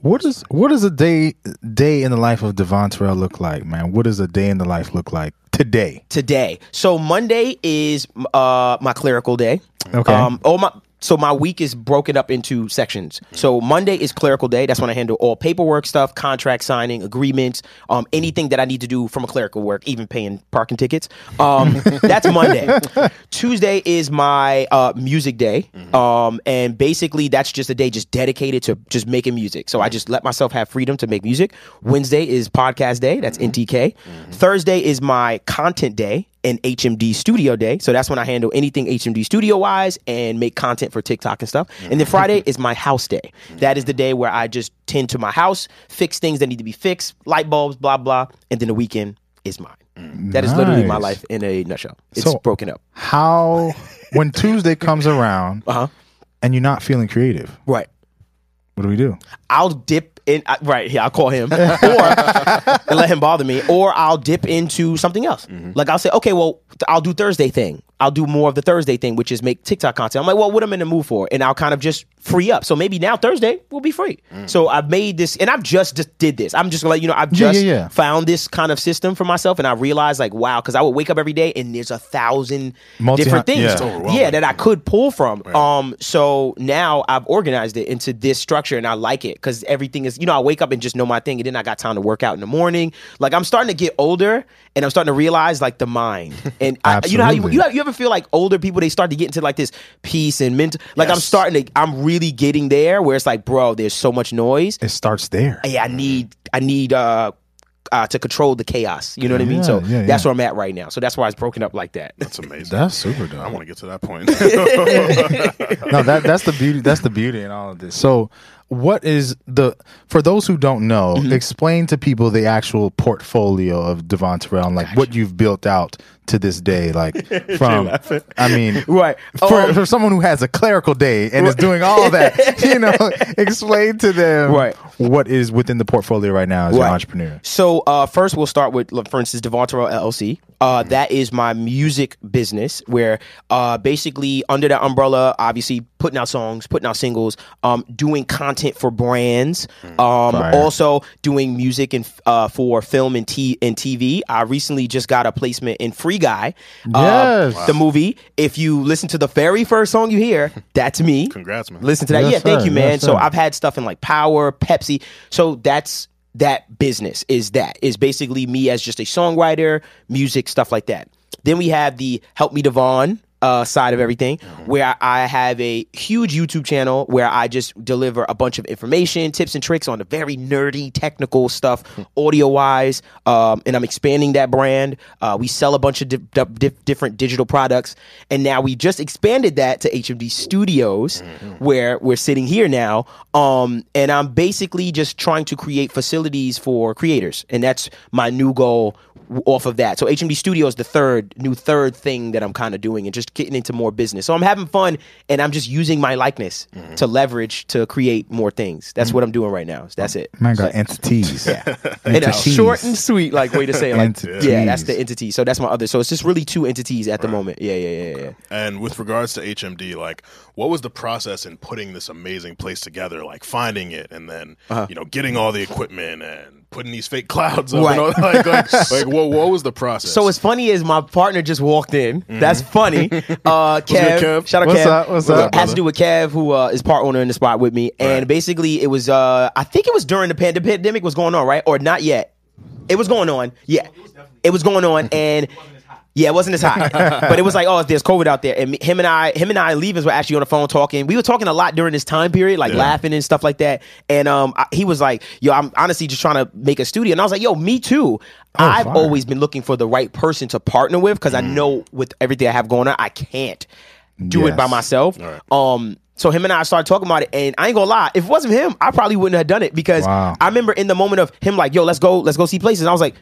What is what does a day day in the life of Devon Terrell look like, man? What does a day in the life look like today? Today. So Monday is uh, my clerical day. Okay. Um, oh my So my week is broken up into sections. So Monday is clerical day. That's when I handle all paperwork stuff, contract signing, agreements, um, anything that I need to do from a clerical work, even paying parking tickets. Um, that's Monday. Tuesday is my uh, music day. Um, and basically that's just a day just dedicated to just making music. So I just let myself have freedom to make music. Wednesday is podcast day. That's N T K. Thursday is my content day and H M D Studio Day. So that's when I handle anything H M D Studio-wise and make content for TikTok and stuff. And then Friday is my house day. That is the day where I just tend to my house, fix things that need to be fixed, light bulbs, blah, blah. And then the weekend is mine. That nice. Is literally my life in a nutshell. It's so broken up. How, when Tuesday comes around uh-huh. and you're not feeling creative. Right. What do we do? I'll dip in, uh, right, yeah, I'll call him or and let him bother me, or I'll dip into something else. Mm-hmm. Like I'll say, okay, well, th- I'll do Thursday thing. I'll do more of the Thursday thing, which is make TikTok content. I'm like, well, what am I in the mood for? And I'll kind of just free up. So maybe now Thursday will be free. Mm. So I've made this, and I've just, just did this. I'm just going to let you know, I've just yeah, yeah, yeah. found this kind of system for myself, and I realized like, wow, because I would wake up every day and there's a thousand Multi- different things yeah. So yeah, that I could pull from. Right. Um, so now I've organized it into this structure, and I like it because everything is, you know, I wake up and just know my thing, and then I got time to work out in the morning. Like I'm starting to get older, and I'm starting to realize like the mind. And I, you know how you, you, have, you ever ever feel like older people, they start to get into like this peace and mental, like yes. I'm starting to, I'm really getting there where it's like, bro, there's so much noise. It starts there. Hey, I need, I need, uh, Uh, to control the chaos, you know what yeah, I mean? So yeah, yeah. that's where I'm at right now. So that's why it's broken up like that. That's amazing. That's super dope. I want to get to that point. No, that that's the beauty. That's the beauty in all of this. So, what is the for those who don't know? Mm-hmm. Explain to people the actual portfolio of Devon Terrell, and like gotcha. What you've built out to this day. Like from, I mean, right for, um, for someone who has a clerical day and right. is doing all that, you know, explain to them right. what is within the portfolio right now as right. an entrepreneur. So uh, first, we'll start with, for instance, Devon Terrell L L C. Uh, that is my music business, where uh, basically under that umbrella, obviously putting out songs, putting out singles, um, doing content for brands, um, also doing music and uh, for film and, t- and T V. I recently just got a placement in Free Guy, uh, yes. wow. the movie. If you listen to the very first song you hear, that's me. Congrats, man. Listen to that. Yes, yeah, sir. Thank you, man. Yes, so I've had stuff in like Power, Pepsi. So that's that business is that is basically me as just a songwriter, music, stuff like that. Then we have the Help Me Devon uh, side of everything, mm-hmm. where I have a huge YouTube channel where I just deliver a bunch of information, tips and tricks on the very nerdy technical stuff, mm-hmm. audio wise. Um, and I'm expanding that brand. Uh, we sell a bunch of di- di- different digital products. And now we just expanded that to H M D Studios, mm-hmm. where we're sitting here now. Um, and I'm basically just trying to create facilities for creators. And that's my new goal off of that. So H M D Studio is the third new third thing that I'm kind of doing and just getting into more business. So I'm having fun and I'm just using my likeness mm-hmm. to leverage to create more things. That's mm-hmm. what I'm doing right now. That's it. My God, so, entities. Yeah. And a short and sweet like way to say it. Like, yeah, that's the entity. So that's my other. So it's just really two entities at the right. moment. Yeah, yeah, yeah, okay. yeah. And with regards to H M D, like what was the process in putting this amazing place together, like finding it and then, uh-huh. you know, getting all the equipment and putting these fake clouds up right. and all that? Like, like, like what, what was the process? So what's funny is my partner just walked in. Mm-hmm. That's funny. Uh, Kev, Kev, shout out what's Kev. Up, what's up, has to do with Kev, who uh, is part owner in the spot with me. And right. basically it was, uh, I think it was during the pandemic, pandemic was going on, right? Or not yet. It was going on. Yeah. It was going on. And yeah, it wasn't as hot, but it was like, oh, there's COVID out there. And him and I, him and I, and Levens were actually on the phone talking. We were talking a lot during this time period, like yeah. laughing and stuff like that. And um, I, he was like, yo, I'm honestly just trying to make a studio. And I was like, yo, me too. Oh, I've fire. always been looking for the right person to partner with because mm. I know with everything I have going on, I can't do yes. it by myself. All right. Um. So him and I started talking about it, and I ain't gonna lie, if it wasn't him, I probably wouldn't have done it because wow. I remember in the moment of him like, yo, let's go, let's go see places. And I was like,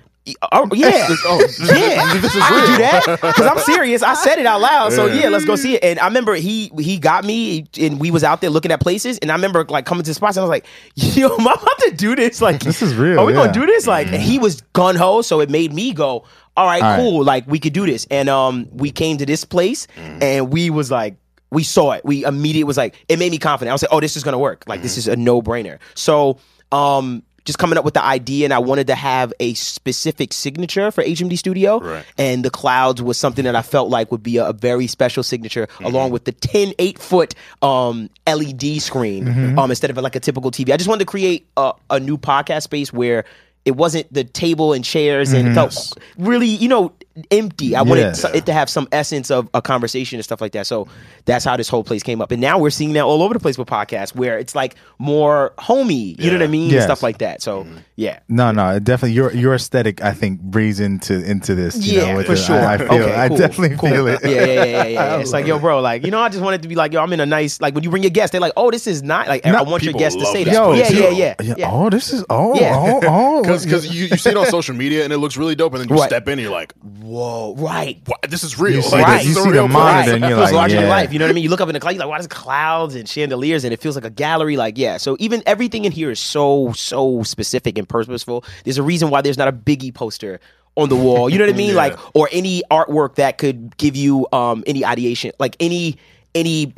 oh, yeah, oh, yeah, I could do that because I'm serious. I said it out loud, so yeah, let's go see it. And I remember he he got me, and we was out there looking at places. And I remember like coming to the spots, and I was like, "Yo, am I about to do this? Like, this is real. Are we yeah. gonna do this?" Like, and he was gun ho, so it made me go, "All right, all cool. Right. Like, we could do this." And um, we came to this place, and we was like. We saw it. We immediately was like, it made me confident. I was like, oh, this is going to work. Like, mm-hmm. this is a no-brainer. So um, just coming up with the idea, and I wanted to have a specific signature for H M D Studio. Right. And the clouds was something that I felt like would be a, a very special signature, mm-hmm. along with the ten, eight-foot um, L E D screen mm-hmm. um, instead of like a typical T V. I just wanted to create a, a new podcast space where it wasn't the table and chairs and mm-hmm. it felt really, you know, empty. I wanted yeah. so, it to have some essence of a conversation and stuff like that. So that's how this whole place came up. And now we're seeing that all over the place with podcasts where it's like more homey, you yeah. know what I mean? Yes. And stuff like that. So mm-hmm. yeah. No, no, definitely your your aesthetic I think breathes into into this. You yeah, know, for the, sure. I, I feel okay, cool, I definitely cool. feel it. Yeah, yeah, yeah, yeah. yeah. It's like, yo, bro, like, you know, I just wanted to be like, yo, I'm in a nice like when you bring your guests, they're like, oh, this is not like not I want your guests to say that. Yo, yeah, yeah, yeah, yeah, yeah. Oh, this is oh, yeah. oh, oh. Because because you, you see it on social media and it looks really dope, and then you right. step in and you're like, whoa, right. Wow, this is real. You see, like, right. this you is see real the monitor right. and you're like, larger yeah. than life. You know what I mean? You look up in the cloud, you're like, wow, there's clouds and chandeliers, and it feels like a gallery. Like, yeah. So even everything in here is so, so specific and purposeful. There's a reason why there's not a Biggie poster on the wall. You know what I mean? yeah. Like, or any artwork that could give you um, any ideation, like any, any,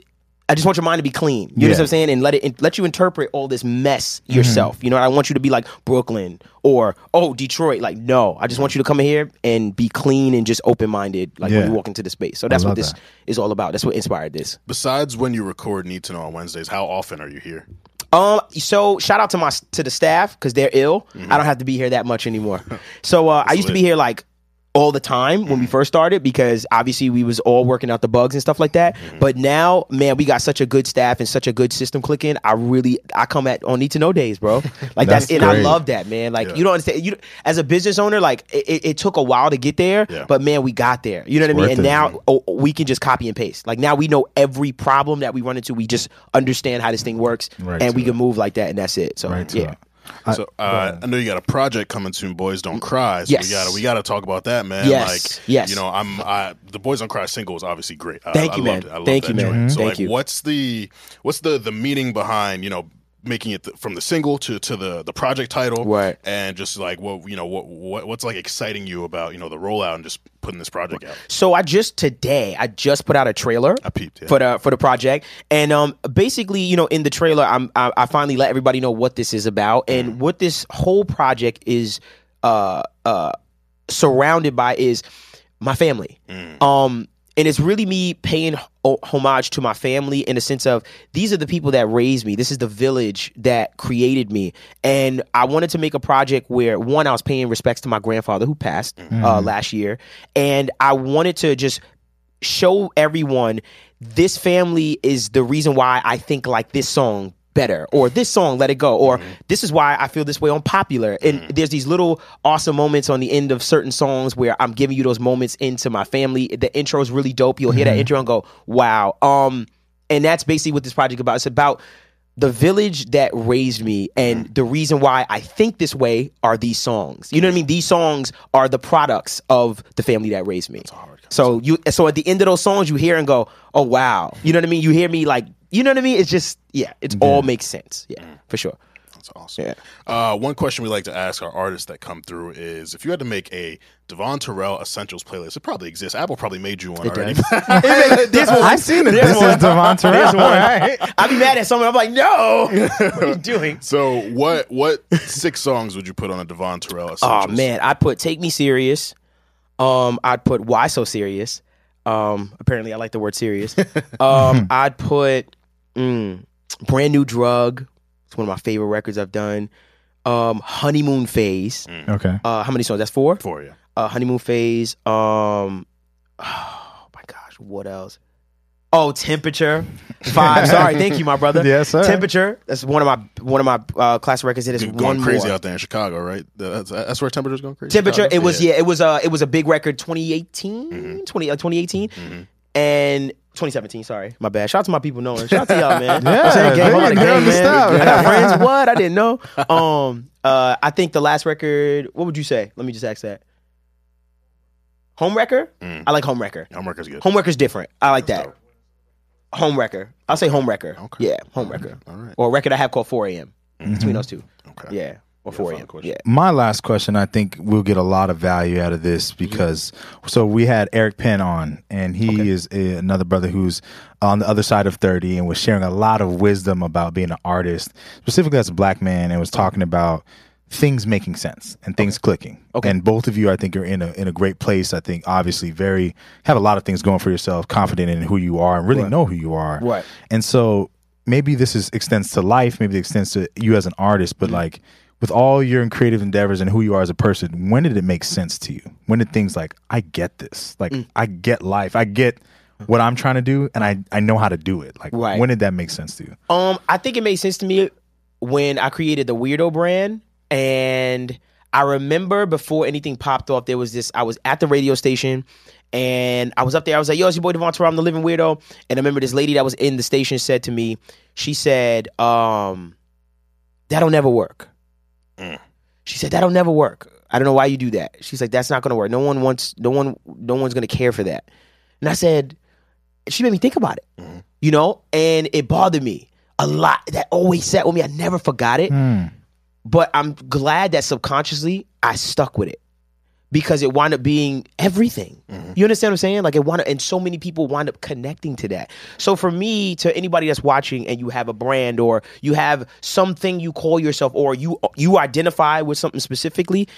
I just want your mind to be clean. You yeah. know what I'm saying? And let it and let you interpret all this mess yourself. Mm-hmm. You know, I want you to be like Brooklyn or, oh, Detroit. Like, no, I just want you to come in here and be clean and just open-minded like yeah. when you walk into the space. So that's what this that. is all about. That's what inspired this. Besides when you record Need to Know on Wednesdays, how often are you here? Um, so shout out to my to the staff because they're ill. Mm-hmm. I don't have to be here that much anymore. So uh, I used lit. to be here like all the time when we first started, because obviously we was all working out the bugs and stuff like that. Mm-hmm. But now, man, we got such a good staff and such a good system clicking. I really, I come at on need to know days, bro. Like that's, that's it. I love that, man. Like yeah. you don't understand. You as a business owner, like it, it took a while to get there, yeah. but man, we got there. You know it's what I mean? And it, now oh, we can just copy and paste. Like now we know every problem that we run into. We just understand how this thing works, right and we it. can move like that, and that's it. So right yeah. It. So uh, I know you got a project coming soon, Boys Don't Cry. So yes. we gotta we gotta talk about that, man. Yes. Like yes. you know, I'm I, the Boys Don't Cry single is obviously great. I, Thank I, you, I man. Loved it. I loved Thank that you, man. Mm-hmm. So Thank like, you. what's the what's the the meaning behind you know making it th- from the single to to the the project title, right? And just like what you know what, what what's like exciting you about you know the rollout and just putting this project out. So I just today I just put out a trailer. I peeped yeah. for the for the project, and um basically you know in the trailer I'm I, I finally let everybody know what this is about and mm. what this whole project is uh uh surrounded by is my family. Mm. Um. And it's really me paying homage to my family in a sense of these are the people that raised me. This is the village that created me. And I wanted to make a project where, one, I was paying respects to my grandfather who passed mm-hmm. uh, last year. And I wanted to just show everyone this family is the reason why I think like this song better, or this song Let It Go, or mm-hmm. this is why I feel this way on Popular. And mm-hmm. there's these little awesome moments on the end of certain songs where I'm giving you those moments into my family. The intro is really dope. You'll hear mm-hmm. that intro and go, wow. Um, and that's basically what this project is about. It's about the village that raised me, and mm-hmm. the reason why I think this way are these songs. You know what I mean? These songs are the products of the family that raised me. That's a hard so you, so at the end of those songs, you hear and go, oh wow. You know what I mean? You hear me like, you know what I mean? It's just, yeah, it yeah. all makes sense. Yeah, mm. for sure. That's awesome. Yeah. Uh, one question we like to ask our artists that come through is, if you had to make a Devon Terrell Essentials playlist, it probably exists. Apple probably made you one it already. This one. I've seen it. This, this is Devon Terrell. One. Right. I'd be mad at someone. I'm like, no. What are you doing? So what, what six songs would you put on a Devon Terrell Essentials? Oh, man. I'd put Take Me Serious. Um, I'd put Why So Serious. Um, apparently I like the word serious. Um, I'd put mm, Brand New Drug. It's one of my favorite records I've done. Um, Honeymoon Phase. Mm. Okay. Uh, how many songs? That's four? Four, yeah. Uh, Honeymoon Phase. Um, oh my gosh, what else? Oh, Temperature. Five. Sorry, thank you, my brother. Yes, sir. Temperature. That's one of my one of my uh, classic records. It is Dude, going one crazy more. Out there in Chicago, right? That's, that's where Temperature's going crazy. Temperature. Chicago? It was yeah. yeah. It was a uh, it was a big record. twenty eighteen Mm-hmm. twenty uh, twenty eighteen Mm-hmm. And twenty seventeen Sorry, my bad. Shout out to my people knowing. Shout out to y'all, man. yeah, saying, game, man, game, man. Yeah. I got friends. What I didn't know. Um, uh, I think the last record. What would you say? Let me just ask that. Homewrecker? Mm. I like Homewrecker. Homewrecker's good. Homewrecker's different. I like that's that. Dope. Homewrecker. I'll say Homewrecker. Okay. Yeah, Homewrecker. All right. Or a record I have called four A M Mm-hmm. Between those two. Okay. Yeah. Or yeah, four A M Yeah. My last question, I think we'll get a lot of value out of this because mm-hmm. so we had Eric Penn on, and he okay. is a, another brother who's on the other side of thirty and was sharing a lot of wisdom about being an artist, specifically as a black man, and was talking about things making sense and things okay. clicking. Okay. And both of you, I think, are in a in a great place. I think, obviously, very have a lot of things going for yourself, confident in who you are, and really right. know who you are. Right. And so maybe this is extends to life, maybe it extends to you as an artist, but mm-hmm. like with all your creative endeavors and who you are as a person, when did it make sense to you? When did things like, I get this, like mm. I get life, I get what I'm trying to do, and I, I know how to do it. Like, right. when did that make sense to you? Um, I think it made sense to me when I created the Weirdo brand. And I remember before anything popped off, there was this, I was at the radio station and I was up there. I was like, yo, it's your boy Devon Terrell, I'm the living weirdo. And I remember this lady that was in the station said to me, she said, um, that'll never work. Mm. She said, that'll never work. I don't know why you do that. She's like, that's not going to work. No one wants, no one, no one's going to care for that. And I said, she made me think about it, mm. you know, and it bothered me a lot. That always sat with me. I never forgot it. Mm. But I'm glad that subconsciously I stuck with it because it wound up being everything. Mm-hmm. You understand what I'm saying? Like it wound up, and so many people wound up connecting to that. So for me, to anybody that's watching and you have a brand or you have something you call yourself or you you identify with something specifically,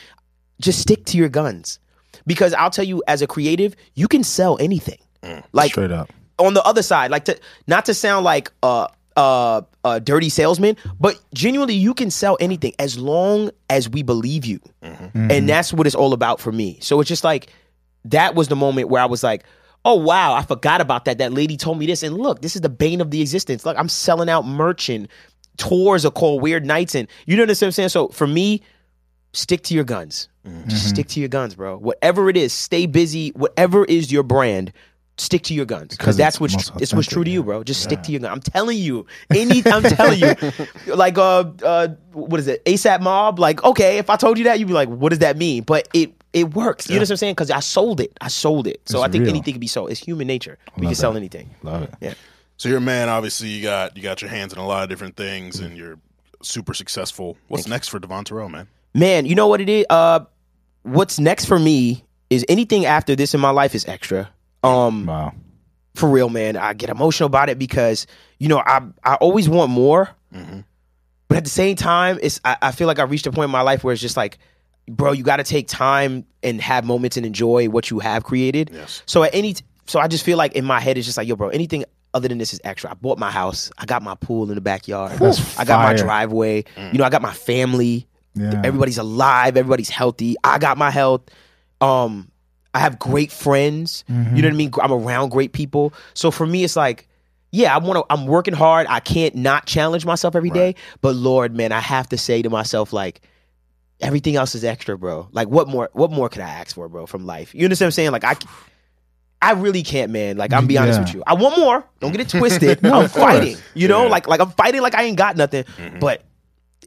just stick to your guns. Because I'll tell you, as a creative, you can sell anything. Mm, like straight up. On the other side, like to not to sound like uh Uh, a dirty salesman, but genuinely you can sell anything as long as we believe you. Mm-hmm. Mm-hmm. And that's what it's all about for me. So it's just like, that was the moment where I was like, oh, wow, I forgot about that. That lady told me this. And look, this is the bane of the existence. Look, I'm selling out merch and tours are called weird nights. And you know what I'm saying? So for me, stick to your guns. Mm-hmm. Just stick to your guns, bro. Whatever it is, stay busy. Whatever is your brand, stick to your guns. Because that's what's tr- it's what's true to you, bro. Just yeah. stick to your guns. I'm telling you. Any, I'm telling you. Like, uh, uh, what is it? ASAP Mob. Like, okay, if I told you that, you'd be like, what does that mean? But it It works. You yeah. know what I'm saying? Because I sold it. I sold it. So it's I think real. anything can be sold. It's human nature. We Love can sell that. anything. Love it. Yeah. So you're a man. Obviously, you got you got your hands in a lot of different things, mm-hmm. and you're super successful. What's Thank next you. for Devon Terrell, man? Man, you know what it is. Uh, what's next for me is anything after this in my life is extra. Um, wow. For real, man. I get emotional about it because you know I I always want more, mm-hmm. but at the same time, it's I, I feel like I reached a point in my life where it's just like, bro, you got to take time and have moments and enjoy what you have created. Yes. So at any, so I just feel like in my head, it's just like, yo, bro, anything other than this is extra. I bought my house. I got my pool in the backyard. That's I got fire. my driveway. Mm. You know, I got my family. Yeah. Everybody's alive. Everybody's healthy. I got my health. Um, I have great friends. Mm-hmm. You know what I mean? I'm around great people. So for me, it's like, yeah, I want to, I'm working hard. I can't not challenge myself every right. day, but Lord, man, I have to say to myself, like, everything else is extra, bro. Like, what more? What more could I ask for, bro, from life? You understand what I'm saying? Like, I, I really can't, man. Like, I'm be honest yeah. with you. I want more. Don't get it twisted. no, I'm fighting. You know, yeah. like, like I'm fighting like I ain't got nothing. Mm-mm. But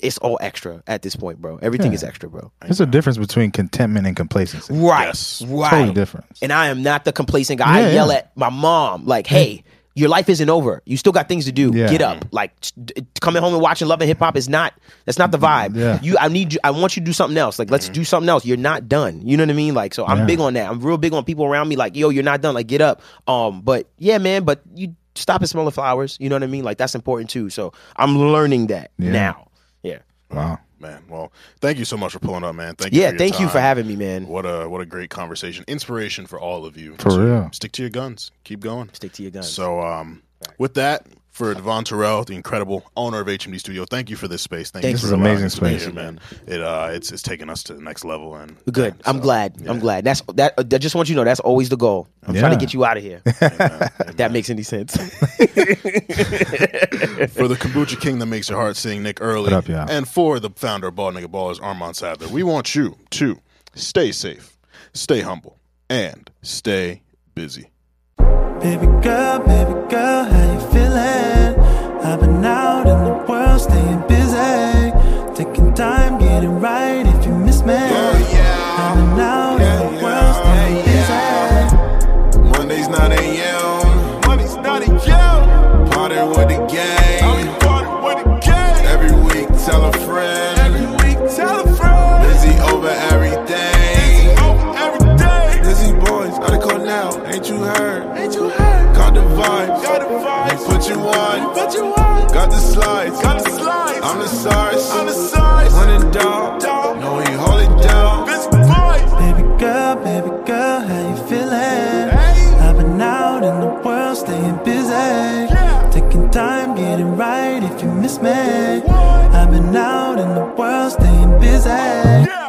it's all extra at this point, bro. Everything yeah. is extra, bro. There's a difference between contentment and complacency. Right. Yes. Right. Totally different. And I am not the complacent guy. Yeah, I yell yeah. at my mom like, hey, your life isn't over. You still got things to do. Yeah. Get up. Like t- coming home and watching Love and Hip Hop is not. That's not the vibe. Yeah. You, I need you. I want you to do something else. Like, let's mm-hmm. do something else. You're not done. You know what I mean? Like, so I'm yeah. big on that. I'm real big on people around me. Like, yo, you're not done. Like, get up. Um, but yeah, man. But you stop and smell the flowers. You know what I mean? Like, that's important too. So I'm learning that yeah. now. Yeah. Wow. Man, well, thank you so much for pulling up, man. Thank you. Yeah, for thank time. you for having me, man. What a what a great conversation. Inspiration for all of you. For so real. Stick to your guns. Keep going. Stick to your guns. So, um, right. with that, for Devon Terrell, the incredible owner of H M D Studio, thank you for this space. Thank Thanks you for this amazing space, here, man. It uh, it's it's taken us to the next level, and good. And so, I'm glad. Yeah. I'm glad. That's that. I just want you to know that's always the goal. I'm yeah. trying to get you out of here. Amen. Amen. If that makes any sense. For the kombucha king that makes your heart sing, Nick Early, up, yeah. and for the founder of Bald Nigga Ballers, Armand Sadler, we want you to stay safe, stay humble, and stay busy. Baby girl, baby girl, how you feeling? I've been out in the world, staying busy, taking time, getting right. If you miss me, yeah, yeah. I've been out yeah, in the yeah. world, staying yeah, busy. Yeah. Monday's not a m. Monday's not a yell. Party with the gang. I mean, party with the gang. Every week, tell a friend. Every week, tell a friend. Busy over everything. Gotta call now, ain't you heard? Ain't you heard? Got the vibes, got the vibes. Put you on, put you on. Got the slides, got the slides. I'm the size, I'm the size. Running down, down. No, he hold it down. This boys. Baby girl, baby girl, how you feeling? Hey. I've been out in the world, staying busy, yeah. taking time, getting right. If you miss me, what? I've been out in the world, staying busy. Yeah.